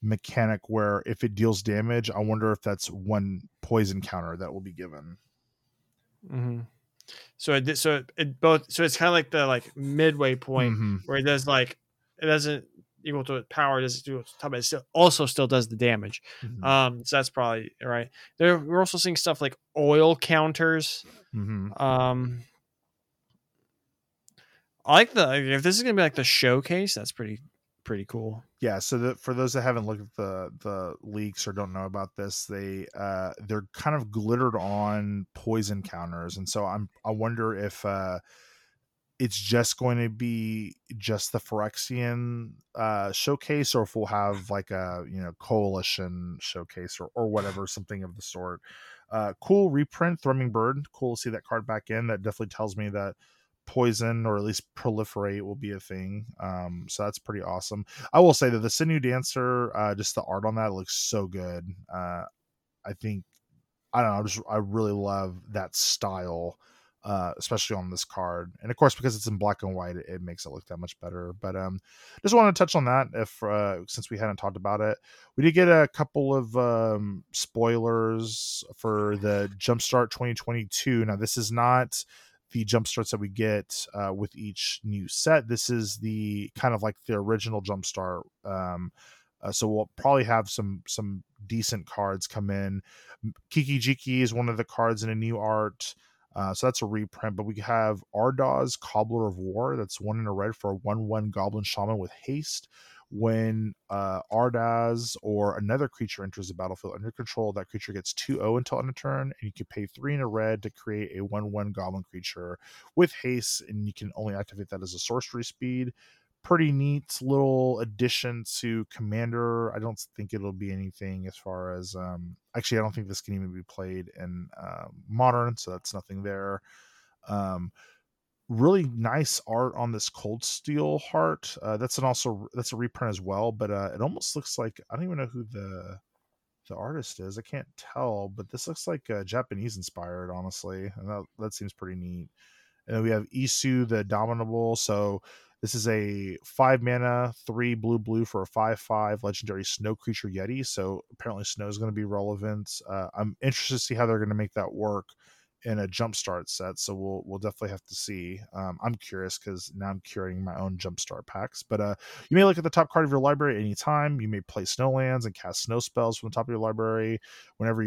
mechanic where if it deals damage, I wonder if that's 1 poison counter that will be given. Mm-hmm. So it's kind of like the midway point. Mm-hmm. Where it does it doesn't equal to its power, it doesn't do its top, but it still does the damage. Mm-hmm. So that's probably right. We're also seeing stuff like oil counters. Mm-hmm. I like if this is gonna be like the showcase, that's pretty cool. Yeah, so for those that haven't looked at the leaks or don't know about this, they're kind of glittered on poison counters, and so I wonder if it's just going to be just the Phyrexian showcase, or if we'll have a coalition showcase or whatever, something of the sort. Cool reprint, Thrumming Bird. Cool to see that card back in. That definitely tells me that poison, or at least proliferate, will be a thing. So that's pretty awesome. I will say that the Sinew Dancer, just the art on that looks so good. I really love that style, especially on this card. And of course, because it's in black and white, it makes it look that much better. But just want to touch on that, if since we hadn't talked about it. We did get a couple of spoilers for the Jumpstart 2022. Now this is not the jump starts that we get with each new set. This is the kind of like the original jump start. So we'll probably have some decent cards come in. Kiki Jiki is one of the cards in a new art. So that's a reprint, but we have Ardah's Cobbler of War. That's 1 in a red for a 1/1 Goblin Shaman with haste. When Ardah's or another creature enters the battlefield under control, that creature gets 2/0 until end of turn, and you can pay 3 in a red to create a 1/1 Goblin creature with haste, and you can only activate that as a sorcery speed. Pretty neat little addition to Commander. I don't think it'll be anything as far as actually I don't think this can even be played in Modern, so that's nothing there. Really nice art on this Cold Steel Heart. That's a reprint as well, but it almost looks like, I don't even know who the artist is, I can't tell, but this looks like Japanese inspired, honestly, and that seems pretty neat. And then we have Isu the Dominable. So this is a 5 mana, 3 blue for a 5/5 legendary snow creature Yeti. So apparently snow is going to be relevant. I'm interested to see how they're going to make that work in a jumpstart set. So we'll definitely have to see. I'm curious because now I'm curating my own jumpstart packs. But you may look at the top card of your library at any time. You may play snowlands and cast snow spells from the top of your library. Whenever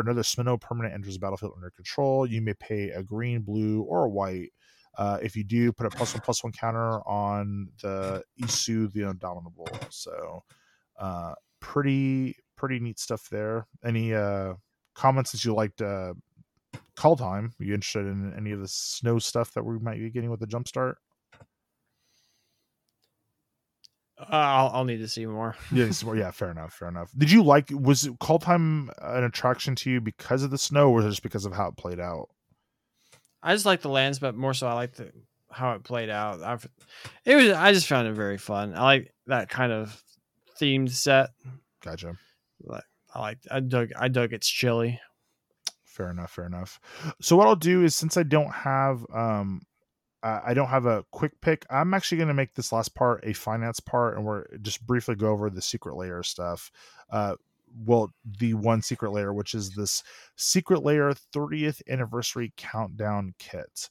another snow permanent enters the battlefield under control, you may pay a green, blue, or a white. If you do, put a +1/+1 counter on the Isu the Indomitable. So pretty neat stuff there. Any comments that you liked Call Time? Are you interested in any of the snow stuff that we might be getting with the jumpstart? I'll need to see more. Yeah, fair enough. Did you like, was Call Time an attraction to you because of the snow, or was it just because of how it played out? I just like the lands, but more so I like how it played out. I just found it very fun. I like that kind of themed set. Gotcha. I dug it's chilly. Fair enough. So what I'll do is, since I don't have a quick pick, I'm actually going to make this last part a finance part, and we're just briefly go over the secret layer stuff. Well, the one secret layer, which is this secret layer 30th anniversary countdown kit.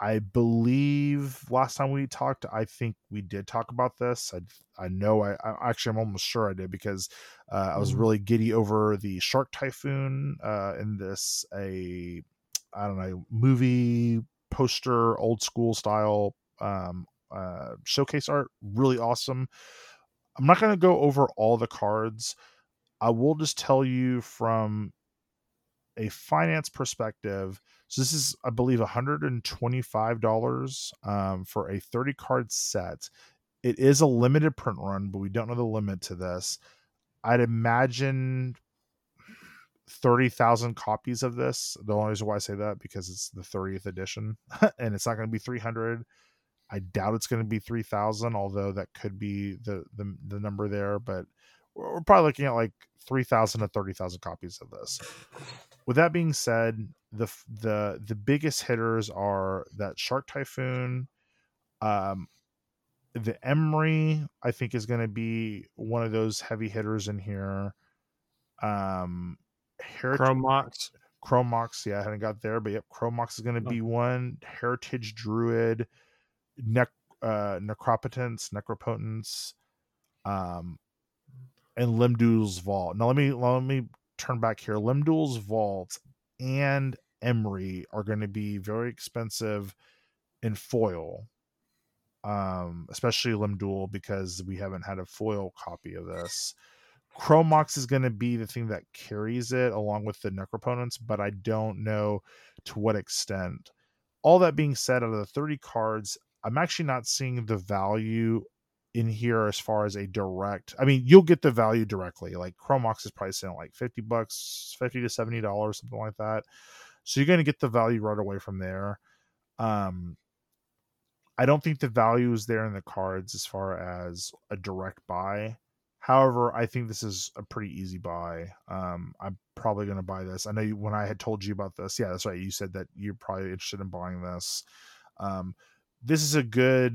I believe last time we talked, I think we did talk about this. I'm almost sure I did, because I was really giddy over the Shark Typhoon in this, movie poster, old school style showcase art. Really awesome. I'm not going to go over all the cards. I will just tell you from a finance perspective. So this is, I believe, $125 for a 30 card set. It is a limited print run, but we don't know the limit to this. I'd imagine 30,000 copies of this. The only reason why I say that, because it's the 30th edition and it's not going to be 300. I doubt it's going to be 3,000, although that could be the number there. But we're probably looking at like 3,000 to 30,000 copies of this. With that being said, the biggest hitters are that Shark Typhoon. The Emery, I think, is going to be one of those heavy hitters in here. Chromox, yeah, I hadn't got there, but yep, Chromox is going to be one. Heritage Druid. Necropotence, and Limduel's Vault. Now let me turn back here. Limduel's Vault and Emery are going to be very expensive in foil, especially Limduel, because we haven't had a foil copy of this. Chromox is going to be the thing that carries it along with the Necropotence, but I don't know to what extent. All that being said, out of the 30 cards, I'm actually not seeing the value in here as far as a direct. I mean, you'll get the value directly. Like Chromox is probably selling like $50, $50 to $70, something like that. So you're going to get the value right away from there. I don't think the value is there in the cards as far as a direct buy. However, I think this is a pretty easy buy. I'm probably going to buy this. I know when I had told you about this, yeah, that's right. You said that you're probably interested in buying this. This is a good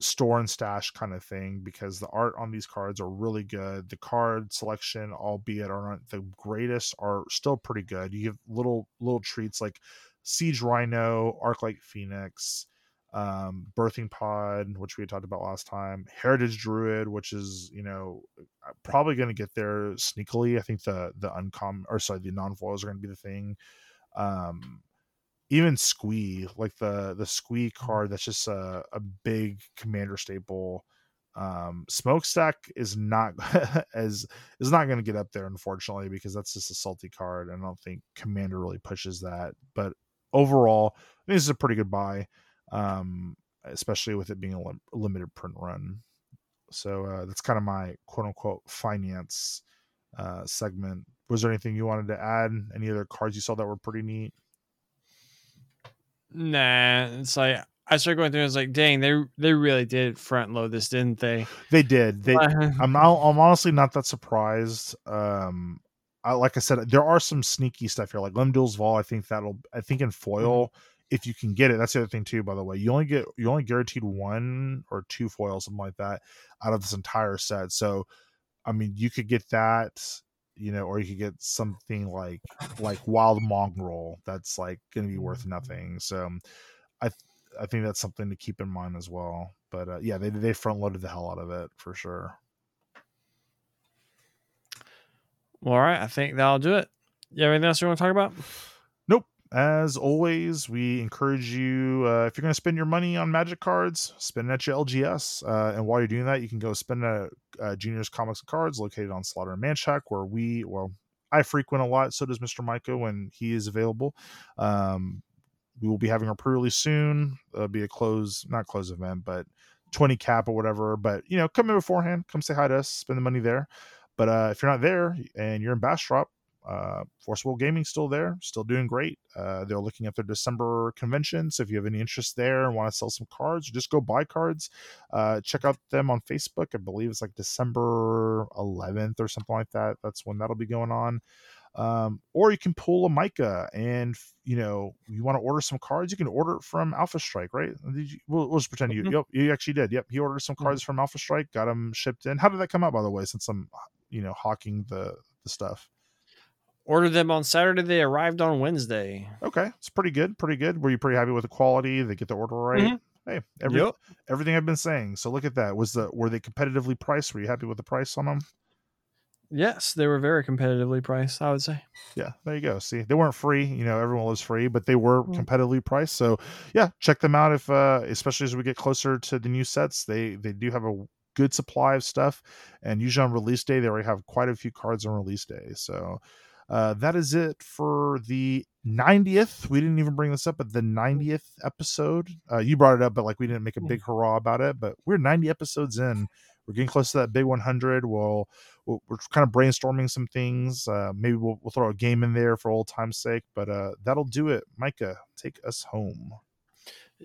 store and stash kind of thing, because the art on these cards are really good. The card selection, albeit aren't the greatest, are still pretty good. You have little treats like Siege Rhino, Arclight Phoenix, Birthing Pod, which we had talked about last time, Heritage Druid, which is, you know, probably going to get there sneakily. I think the non-foils are going to be the thing. Even Squee, like the Squee card, that's just a big commander staple. Smokestack is not not going to get up there, unfortunately, because that's just a salty card, and I don't think commander really pushes that. But overall, I think this is a pretty good buy, especially with it being a limited print run. So that's kind of my quote unquote finance segment. Was there anything you wanted to add? Any other cards you saw that were pretty neat? Nah, it's like I started going through. I was like, "Dang, they really did front load this, didn't they?" They did. I'm honestly not that surprised. Like I said, there are some sneaky stuff here, like Lemduel's Vol. I think in foil, if you can get it. That's the other thing too, by the way. You only guaranteed one or two foils, something like that, out of this entire set. So, I mean, you could get that. You know, or you could get something like Wild Mongrel that's like going to be worth nothing. So I think that's something to keep in mind as well. But yeah, they front loaded the hell out of it for sure. Well, all right, I think that'll do it. You have anything else you want to talk about? Nope. As always, we encourage you, if you're going to spend your money on Magic cards, spend it at your LGS. And while you're doing that, you can go spend at Junior's Comics and Cards, located on Slaughter and Manchac, where I frequent a lot. So does Mr. Micah when he is available. We will be having our pre-release soon. It'll be a not close event, but 20 cap or whatever. But, you know, come in beforehand, come say hi to us, spend the money there. But if you're not there and you're in Bastrop, Forceworld Gaming still there, still doing great. They're looking at their December convention, so if you have any interest there and want to sell some cards, just go buy cards. Check out them on Facebook. I believe it's like December 11th or something like that. That's when that'll be going on. Or you can pull a Micah, and you know, you want to order some cards, you can order it from Alpha Strike, right? We'll just pretend you actually did. Yep, he ordered some cards from Alpha Strike, got them shipped in. How did that come out, by the way, since I'm hawking the stuff? Ordered them on Saturday. They arrived on Wednesday. Okay. It's pretty good. Pretty good. Were you pretty happy with the quality? They get the order right. Mm-hmm. Hey, everything I've been saying. So look at that. Were they competitively priced? Were you happy with the price on them? Yes, they were very competitively priced, I would say. Yeah, there you go. See, they weren't free. You know, everyone loves free, but they were competitively priced. So yeah, check them out. If, especially as we get closer to the new sets, they do have a good supply of stuff, and usually on release day, they already have quite a few cards on release day. So, that is it for the 90th. We didn't even bring this up, but the 90th episode. You brought it up, but like we didn't make a big hurrah about it. But we're 90 episodes in. We're getting close to that big 100. We're kind of brainstorming some things. Maybe we'll throw a game in there for old time's sake. But that'll do it. Micah, take us home.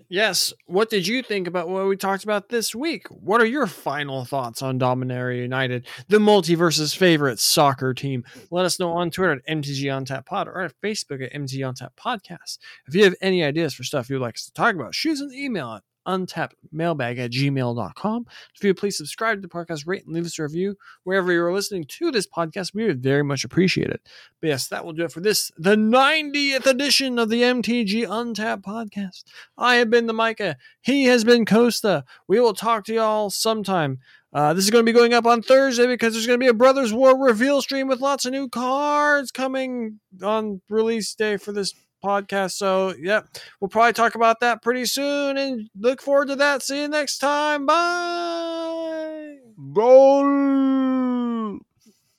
Yes. What did you think about what we talked about this week? What are your final thoughts on Dominaria United, the multiverse's favorite soccer team? Let us know on Twitter at MTG Untapped Pod or at Facebook at MTG Untapped Podcast. If you have any ideas for stuff you'd like us to talk about, shoot us an email at untappedmailbag@gmail.com. If you please subscribe to the podcast, rate and leave us a review wherever you're listening to this podcast, we would very much appreciate it. But yes, that will do it for this, the 90th edition of the MTG Untapped Podcast. I have been the Micah. He has been Costa. We will talk to y'all sometime. This is going to be going up on Thursday because there's going to be a Brothers War reveal stream with lots of new cards coming on release day for this podcast. So yeah, we'll probably talk about that pretty soon, and look forward to that. See you next time. Bye. Goal.